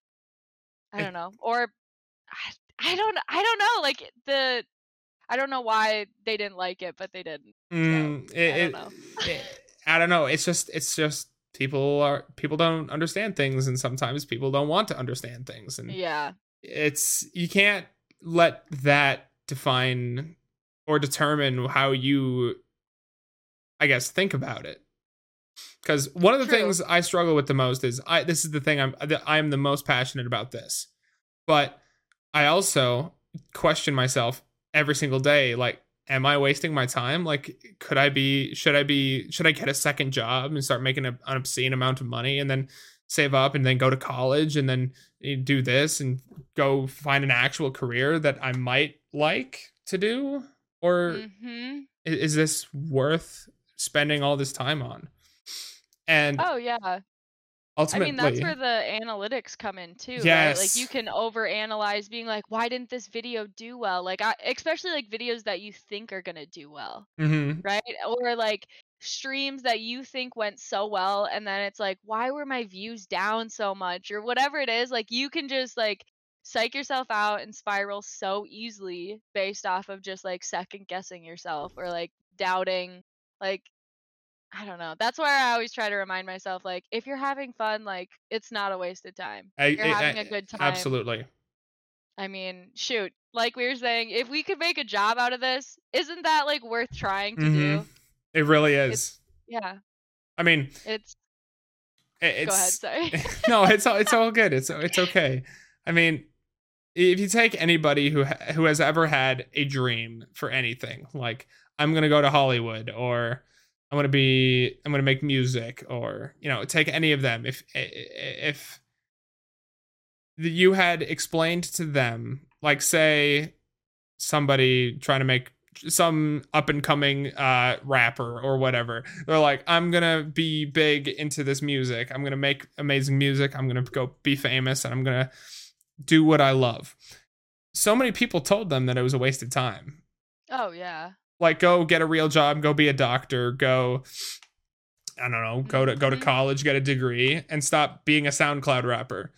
I don't know. Or I, I don't, I don't know. Like the, I don't know why they didn't like it, but they didn't. Mm, so, it, I don't know. It, I don't know. It's just, it's just people are, people don't understand things, and sometimes people don't want to understand things. And yeah, it's, you can't let that define or determine how you, I guess, think about it. Because one of the True. things I struggle with the most is I. This is the thing I'm. I'm the most passionate about this, but I also question myself every single day. Like, am I wasting my time? Like, could I be? Should I be? Should I get a second job and start making a, an obscene amount of money, and then save up, and then go to college, and then do this, and go find an actual career that I might like to do? Or mm-hmm. is this worth spending all this time on? And oh yeah, ultimately, I mean, that's where the analytics come in too. Yes. Right? Like, you can overanalyze, being like, why didn't this video do well? Like, I, especially like videos that you think are gonna do well, mm-hmm. right? Or like streams that you think went so well, and then it's like, why were my views down so much, or whatever it is. Like, you can just like psych yourself out and spiral so easily based off of just like second guessing yourself, or like doubting. Like, I don't know. That's why I always try to remind myself, like, if you're having fun, like, it's not a wasted time. I, you're I, having I, a good time. Absolutely. I mean, shoot, like we were saying, if we could make a job out of this, isn't that like worth trying to mm-hmm. do? It really is. It's, yeah. I mean, it's. it's Go ahead. Sorry. No, it's all it's all good. It's it's okay. I mean, if you take anybody who ha- who has ever had a dream for anything, like, I'm gonna go to Hollywood, or I'm gonna be I'm gonna make music, or, you know, take any of them. If if you had explained to them, like, say somebody trying to make some up and coming uh rapper or whatever, they're like, I'm gonna be big into this music, I'm gonna make amazing music, I'm gonna go be famous, and I'm gonna do what I love. So many people told them that it was a waste of time. Oh yeah, like, go get a real job, go be a doctor, go I don't know, go to go to college, get a degree, and stop being a SoundCloud rapper.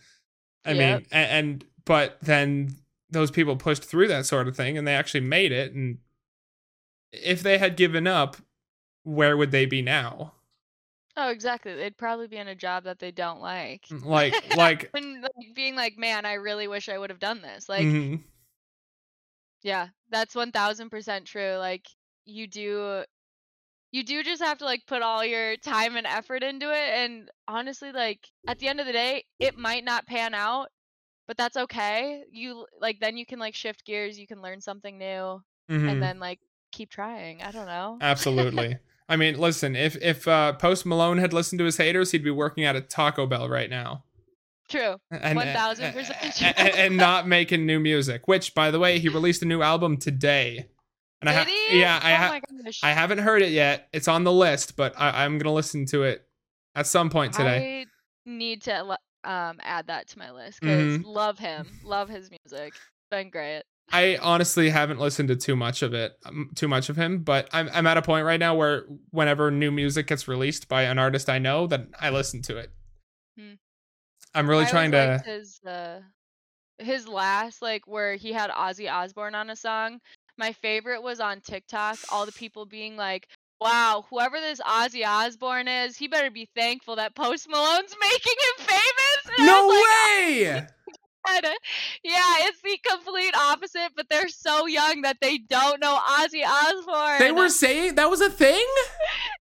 I yep. mean, and, and but then those people pushed through that sort of thing, and they actually made it. And if they had given up, where would they be now? Oh, exactly. They'd probably be in a job that they don't like. Like, like, and, like being like, man, I really wish I would have done this. Like, mm-hmm. yeah, that's one thousand percent true. Like, you do, you do just have to like put all your time and effort into it. And honestly, like, at the end of the day, it might not pan out, but that's okay. You like, then you can like shift gears. You can learn something new mm-hmm. and then like keep trying. I don't know. Absolutely. I mean, listen, if if uh, Post Malone had listened to his haters, he'd be working at a Taco Bell right now. True. And, one thousand percent true. And, and not making new music, which, by the way, he released a new album today. And Did I ha- he? Yeah, I, ha- oh I haven't heard it yet. It's on the list, but I- I'm going to listen to it at some point today. I need to um, add that to my list, because mm-hmm. love him. Love his music. It's been great. I honestly haven't listened to too much of it, um, too much of him, but I'm I'm at a point right now where whenever new music gets released by an artist I know, then I listen to it. Hmm. I'm really I trying to. His, uh, his last, like, where he had Ozzy Osbourne on a song. My favorite was on TikTok. All the people being like, "Wow, whoever this Ozzy Osbourne is, he better be thankful that Post Malone's making him famous." And no I was like, way. Yeah, it's the complete opposite, but they're so young that they don't know Ozzy Osbourne. They were saying that was a thing?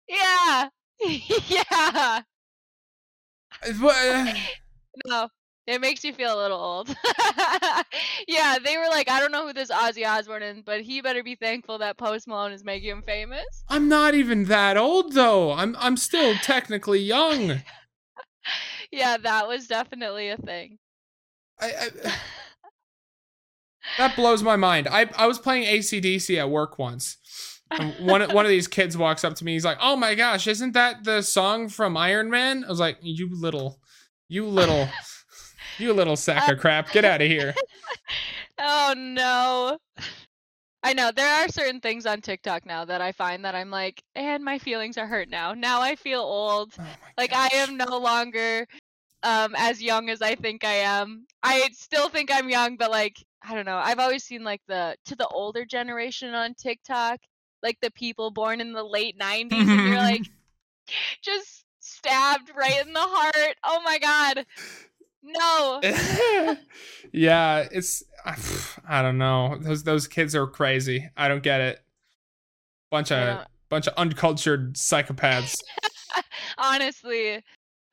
Yeah. Yeah. But, uh... no, it makes you feel a little old. Yeah, they were like, I don't know who this Ozzy Osbourne is, but he better be thankful that Post Malone is making him famous. I'm not even that old, though. I'm I'm still technically young. Yeah, that was definitely a thing. I, I, that blows my mind. I, I was playing A C D C at work once. One one of these kids walks up to me. He's like, "Oh my gosh, isn't that the song from Iron Man?" I was like, "You little, you little, you little sack of crap! Get out of here!" Oh no. I know there are certain things on TikTok now that I find that I'm like, and my feelings are hurt now. Now I feel old. Oh like gosh. I am no longer. Um, as young as I think I am. I still think I'm young, but like, I don't know. I've always seen like the, to the older generation on TikTok, like the people born in the late nineties, mm-hmm. and you're like, just stabbed right in the heart. Oh my God. No. Yeah. It's, I don't know. Those, those kids are crazy. I don't get it. Bunch of, yeah. bunch of uncultured psychopaths. Honestly.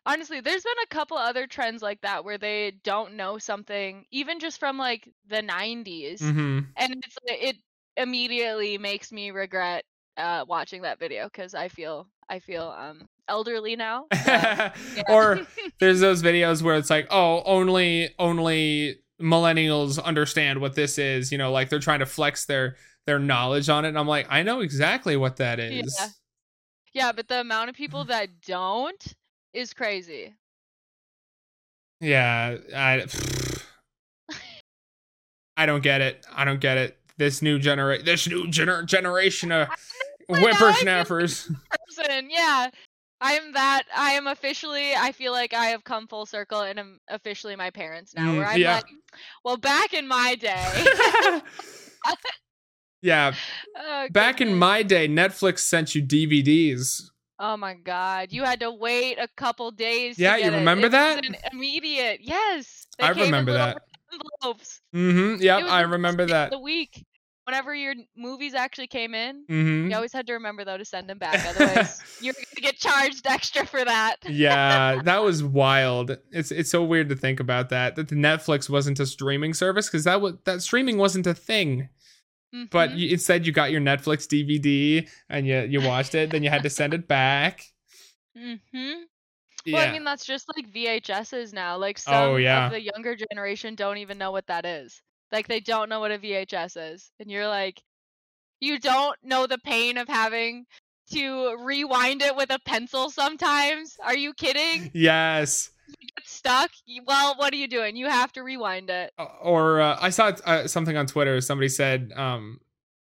Honestly, there's been a couple other trends like that where they don't know something, even just from like the nineties, mm-hmm. and it's, it immediately makes me regret uh, watching that video because I feel I feel um, elderly now. So, yeah. Or there's those videos where it's like, oh, only only millennials understand what this is, you know, like they're trying to flex their their knowledge on it, and I'm like, I know exactly what that is. Yeah, yeah, but the amount of people that don't. Is crazy. Yeah, I, pfft, I don't get it. I don't get it. This new generation, this new gener- generation of whippersnappers. Person, yeah, I am that. I am officially. I feel like I have come full circle, and I'm officially my parents now. Mm, where I'm yeah. like, well, back in my day. Yeah, oh, back goodness. In my day, Netflix sent you D V Ds. Oh my God! You had to wait a couple days. Yeah, to get you remember it. It that? Was an immediate, yes. They I came remember in that. Envelopes. Mm-hmm. Yeah, I remember that. The week, whenever your movies actually came in, mm-hmm. you always had to remember though to send them back. Otherwise, you're going to get charged extra for that. Yeah, that was wild. It's it's so weird to think about that. That the Netflix wasn't a streaming service because that was that streaming wasn't a thing. Mm-hmm. But you, instead, you got your Netflix D V D and you you watched it. Then you had to send it back. Mm-hmm. Yeah. Well, I mean, that's just like V H Ses now. Like some oh, yeah. of the younger generation don't even know what that is. Like they don't know what a V H S is, and you're like, you don't know the pain of having to rewind it with a pencil. Sometimes, are you kidding? Yes. You get stuck. Well, what are you doing? You have to rewind it. Or uh, I saw uh, something on Twitter. Somebody said, um,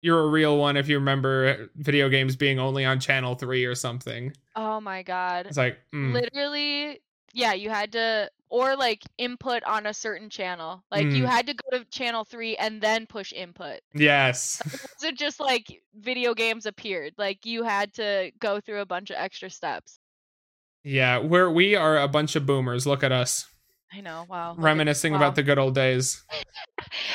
"You're a real one if you remember video games being only on Channel Three or something." Oh my God! It's like mm. literally, yeah. You had to, or like input on a certain channel. Like mm. you had to go to Channel Three and then push input. Yes. So just like video games appeared. Like you had to go through a bunch of extra steps. Yeah, we're, we are a bunch of boomers. Look at us. I know, wow. Reminiscing wow. about the good old days.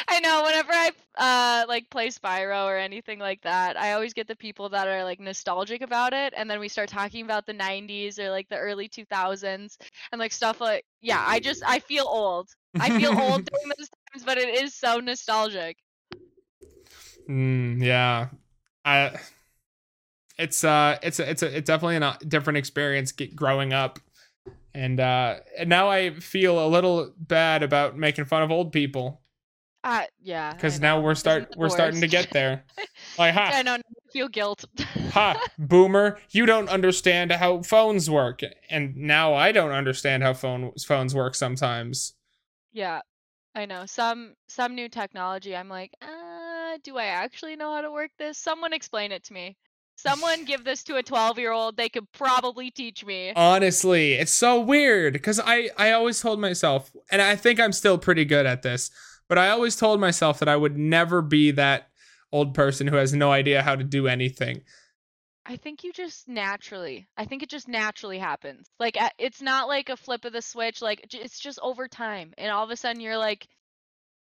I know, whenever I uh, like play Spyro or anything like that, I always get the people that are like nostalgic about it, and then we start talking about the nineties or like the early two thousands and like stuff like, yeah, I just, I feel old. I feel old during those times, but it is so nostalgic. Mm, yeah. I... It's uh, it's a, it's a, it's definitely a different experience get growing up, and uh, and now I feel a little bad about making fun of old people. Uh yeah. Because now we're start we're worst. starting to get there. Like ha. I don't feel guilt. Ha, boomer! You don't understand how phones work, and now I don't understand how phone phones work sometimes. Yeah, I know some some new technology. I'm like, uh, do I actually know how to work this? Someone explain it to me. Someone give this to a twelve-year-old. They could probably teach me. Honestly, it's so weird because I, I always told myself, and I think I'm still pretty good at this, but I always told myself that I would never be that old person who has no idea how to do anything. I think you just naturally, I think it just naturally happens. Like, it's not like a flip of the switch. Like, it's just over time. And all of a sudden you're like,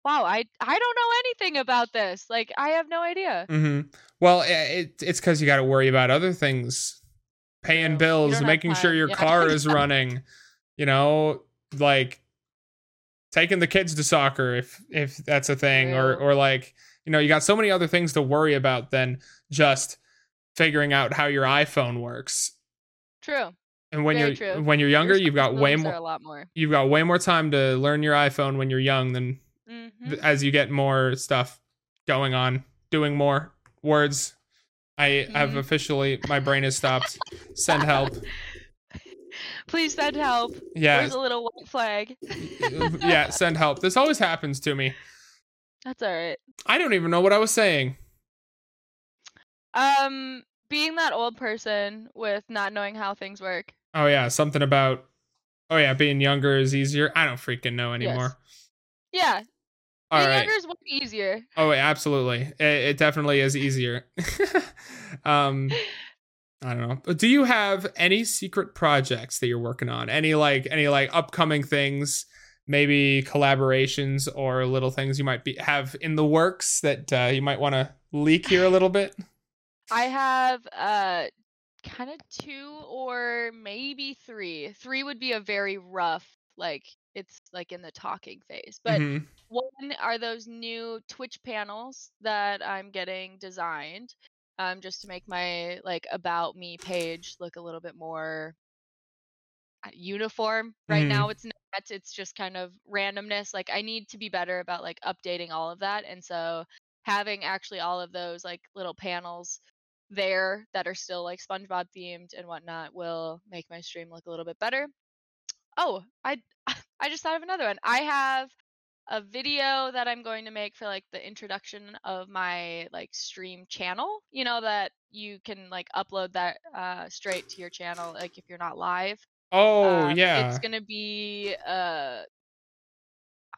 wow, I, I don't know anything about this. Like, I have no idea. Mm-hmm. Well, it, it's because you got to worry about other things. Paying yeah, bills, making sure your yeah. car is running, you know, like taking the kids to soccer, if if that's a thing. True. or or like, you know, you got so many other things to worry about than just figuring out how your iPhone works. True. And when Very you're true. when you're younger, you've got way more, a lot more. You've got way more time to learn your iPhone when you're young than mm-hmm. th- as you get more stuff going on, doing more words. I mm-hmm. have officially, my brain has stopped. Send help. Please send help. Yeah. There's a little white flag. Yeah, send help. This always happens to me. That's all right. I don't even know what I was saying. Um, being that old person with not knowing how things work. Oh yeah, something about, oh yeah, being younger is easier. I don't freaking know anymore. Yes. Yeah. All being right. younger is way easier. Oh, absolutely. It, it definitely is easier. um, I don't know. Do you have any secret projects that you're working on? Any like any like upcoming things, maybe collaborations or little things you might be have in the works that uh, you might want to leak here a little bit? I have uh kind of two or maybe three. Three would be a very rough, like it's like in the talking phase, but mm-hmm. one are those new Twitch panels that I'm getting designed, um, just to make my like about me page look a little bit more uniform. Right mm-hmm. now, it's not. It's just kind of randomness. Like I need to be better about like updating all of that, and so having actually all of those like little panels there that are still like SpongeBob themed and whatnot will make my stream look a little bit better. Oh, I I just thought of another one. I have a video that I'm going to make for like the introduction of my like stream channel, you know, that you can like upload that uh straight to your channel like if you're not live. Oh, um, yeah. It's going to be uh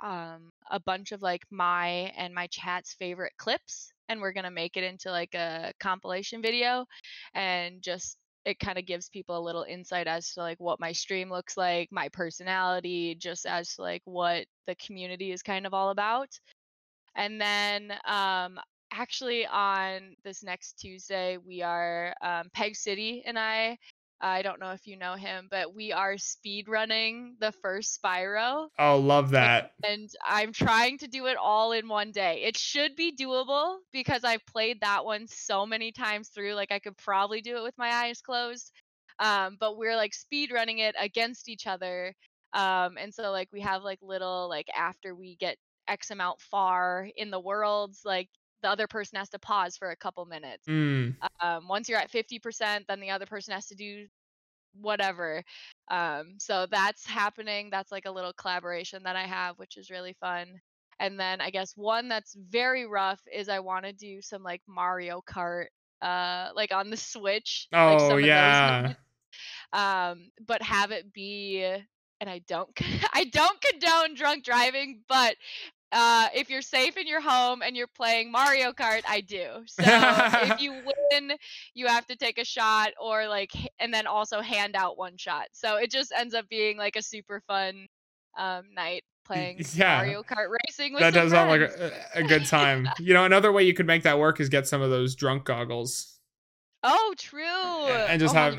um a bunch of like my and my chat's favorite clips, and we're going to make it into like a compilation video, and just it kind of gives people a little insight as to like what my stream looks like, my personality, just as to like what the community is kind of all about. And then um, actually on this next Tuesday, we are um, Peg City and I, I don't know if you know him, but we are speedrunning the first Spyro. Oh, love that. And, and I'm trying to do it all in one day. It should be doable because I've played that one so many times through. Like, I could probably do it with my eyes closed. Um, but we're, like, speedrunning it against each other. Um, and so, like, we have, like, little, like, after we get X amount far in the worlds, like, the other person has to pause for a couple minutes. Mm. Um, once you're at fifty percent, then the other person has to do whatever. Um, so that's happening. That's like a little collaboration that I have, which is really fun. And then I guess one that's very rough is I want to do some like Mario Kart, uh, like on the Switch. Oh, like some yeah. of those um, but have it be, and I don't, I don't condone drunk driving, but Uh, if you're safe in your home and you're playing Mario Kart, I do. So if you win, you have to take a shot or like, and then also hand out one shot. So it just ends up being like a super fun um, night playing yeah. Mario Kart racing. With that does sound like a, a good time. You know, another way you could make that work is get some of those drunk goggles. Oh, true. And just oh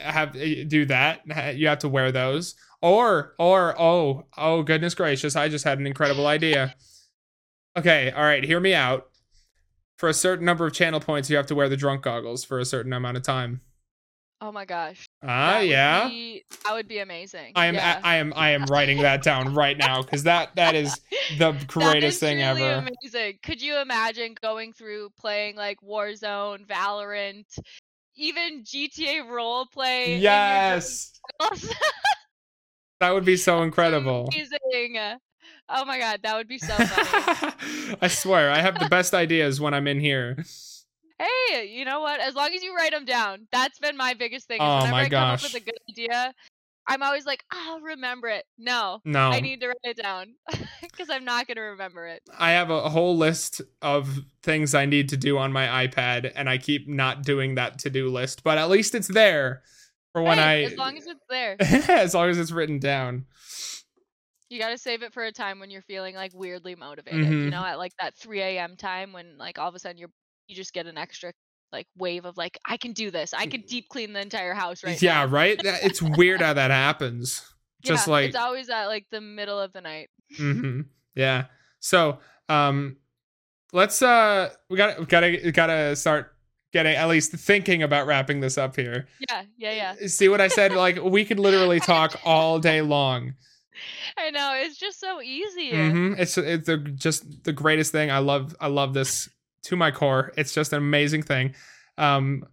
have have do that. You have to wear those. Or, or, oh, oh, goodness gracious. I just had an incredible idea. Okay, all right, hear me out. For a certain number of channel points, you have to wear the drunk goggles for a certain amount of time. Oh, my gosh. Ah, uh, yeah. Would be, that would be amazing. I am yeah. I, I am, I am writing that down right now because that, that is the greatest thing ever. That is really amazing. Could you imagine going through playing, like, Warzone, Valorant, even G T A roleplay? Yes. That would be so incredible. Amazing. Oh my god, that would be so funny. I swear, I have the best ideas when I'm in here. Hey, you know what? As long as you write them down. That's been my biggest thing. Is oh whenever my I gosh. come up with a good idea, I'm always like, I'll remember it. No, no, I need to write it down because I'm not going to remember it. I have a whole list of things I need to do on my iPad, and I keep not doing that to-do list, but at least it's there for when hey, I... As long as it's there. As long as it's written down. You got to save it for a time when you're feeling like weirdly motivated, mm-hmm. you know, at like that three a.m. time when like all of a sudden you're, you just get an extra like wave of like, I can do this. I can deep clean the entire house right yeah, now. Yeah, right? It's weird how that happens. Just yeah, like it's always at like the middle of the night. Mm-hmm. Yeah. So, um, let's, uh, we got, we got to, got to start getting at least thinking about wrapping this up here. Yeah. Yeah. Yeah. See what I said? Like we could literally talk all day long. I know, it's just so easy. Mm-hmm. It's it's the, just the greatest thing. I love I love this to my core. It's just an amazing thing. Um,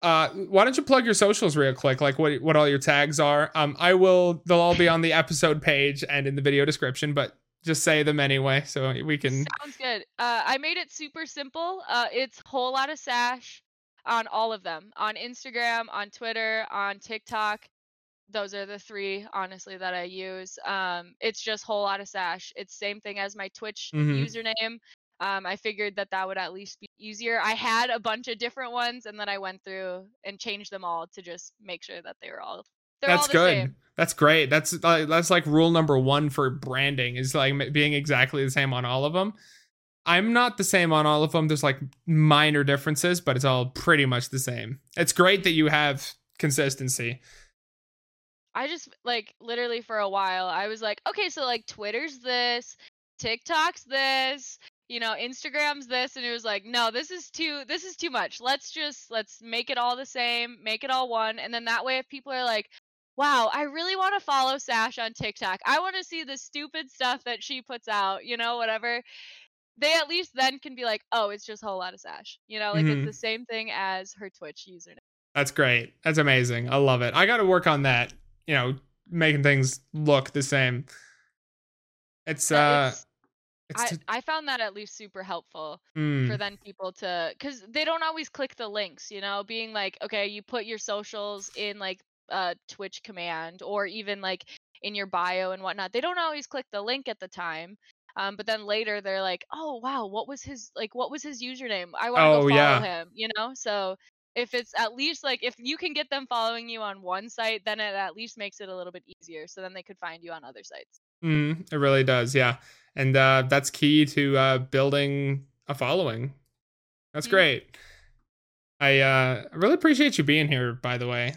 uh, why don't you plug your socials real quick? Like what what all your tags are. Um, I will. They'll all be on the episode page and in the video description. But just say them anyway, so we can. Sounds good. Uh, I made it super simple. Uh, it's Whole Lotta Sash on all of them. On Instagram, on Twitter, on TikTok. Those are the three, honestly, that I use. Um, it's just Whole Lotta Sash. It's same thing as my Twitch mm-hmm. username. Um, I figured that that would at least be easier. I had a bunch of different ones, and then I went through and changed them all to just make sure that they were all. That's all the good. Same. That's great. That's uh, that's like rule number one for branding is like being exactly the same on all of them. I'm not the same on all of them. There's like minor differences, but it's all pretty much the same. It's great that you have consistency. I just like literally for a while I was like, okay, so like Twitter's this, TikTok's this, you know, Instagram's this, and it was like, no, this is too this is too much. Let's just let's make it all the same, make it all one, and then that way if people are like, wow, I really want to follow Sash on TikTok. I want to see the stupid stuff that she puts out, you know, whatever. They at least then can be like, oh, it's just Whole Lotta Sash. You know, like mm-hmm. it's the same thing as her Twitch username. That's great. That's amazing. I love it. I got to work on that. You know, making things look the same. It's uh, it's, it's t- I, I found that at least super helpful mm. for then people to, because they don't always click the links. You know, being like, okay, you put your socials in like a Twitch command or even like in your bio and whatnot. They don't always click the link at the time. Um, but then later they're like, oh wow, what was his like? What was his username? I want to oh, go follow yeah. him. You know, so. If it's at least like if you can get them following you on one site, then it at least makes it a little bit easier. So then they could find you on other sites. Mm, it really does. Yeah. And uh, that's key to uh, building a following. That's mm-hmm. great. I uh, really appreciate you being here, by the way.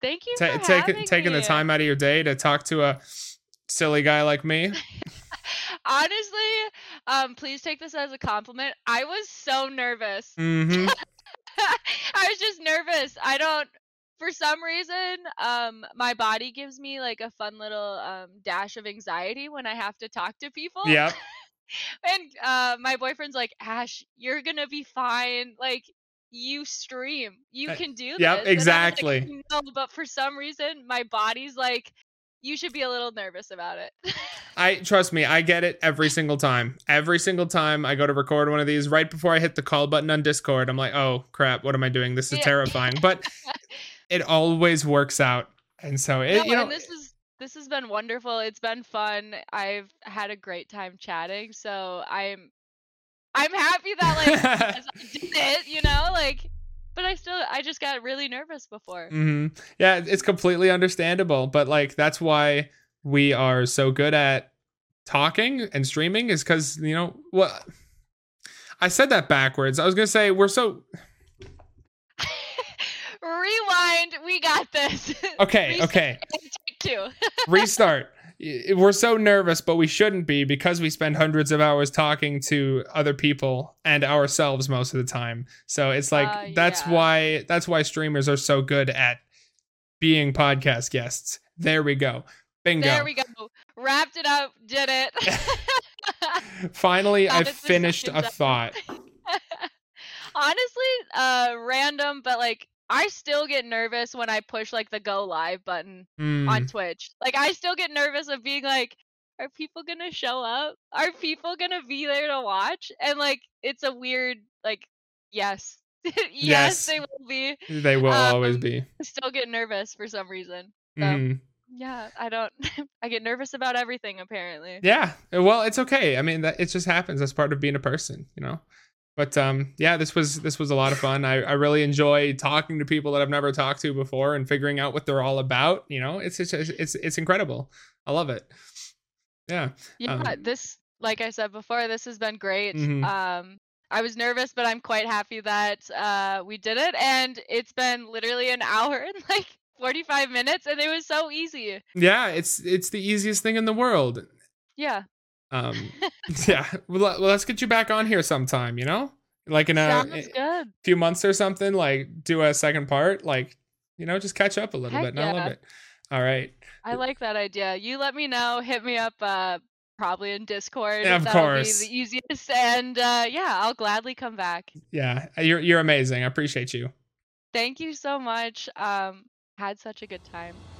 Thank you. Ta- for take, having taking me. The time out of your day to talk to a silly guy like me. Honestly, um, please take this as a compliment. I was so nervous. Mm-hmm. I was just nervous. I don't, for some reason, um, my body gives me like a fun little um, dash of anxiety when I have to talk to people. Yeah. And uh, my boyfriend's like, Ash, you're going to be fine. Like, you stream. You can do this. Yep, exactly. Like, no, but for some reason, my body's like, you should be a little nervous about it. I trust me, I get it every single time. Every single time I go to record one of these, right before I hit the call button on Discord, I'm like, oh crap, what am I doing? This is yeah. terrifying. But it always works out. And so it no, you know and this is this has been wonderful. It's been fun. I've had a great time chatting. So I'm I'm happy that like I did it, you know, like But I still, I just got really nervous before. Mm-hmm. Yeah, it's completely understandable. But like, that's why we are so good at talking and streaming is because, you know, well, I said that backwards. I was going to say we're so. Rewind. We got this. Okay. Restart. Okay. Take two. Restart. We're so nervous, but we shouldn't be because we spend hundreds of hours talking to other people and ourselves most of the time. So it's like, uh, that's yeah. why, that's why streamers are so good at being podcast guests. There we go. Bingo. There we go. Wrapped it up. Did it. Finally, I finished a thought. Honestly, uh, random, but like, I still get nervous when I push like the go live button mm. on Twitch. Like I still get nervous of being like, are people going to show up? Are people going to be there to watch? And like, it's a weird, like, yes, yes, yes, they will be. They will um, always be. I still get nervous for some reason. So, mm. yeah, I don't, I get nervous about everything apparently. Yeah. Well, it's okay. I mean, that, it just happens. That's part of being a person, you know? But um, yeah, this was this was a lot of fun. I, I really enjoy talking to people that I've never talked to before and figuring out what they're all about. You know, it's it's it's, it's incredible. I love it. Yeah. Yeah. Um, this, like I said before, this has been great. Mm-hmm. Um, I was nervous, but I'm quite happy that uh, we did it. And it's been literally an hour and like forty-five minutes, and it was so easy. Yeah, it's it's the easiest thing in the world. Yeah. um yeah well, let's get you back on here sometime, you know, like in a, a few months or something, like do a second part, like, you know, just catch up a little Heck bit yeah. I love it. All right, I like that idea. You let me know, hit me up, uh probably in Discord. Yeah, of course, be the easiest. And uh yeah, I'll gladly come back. Yeah, you're you're amazing. I appreciate you. Thank you so much. Um had such a good time.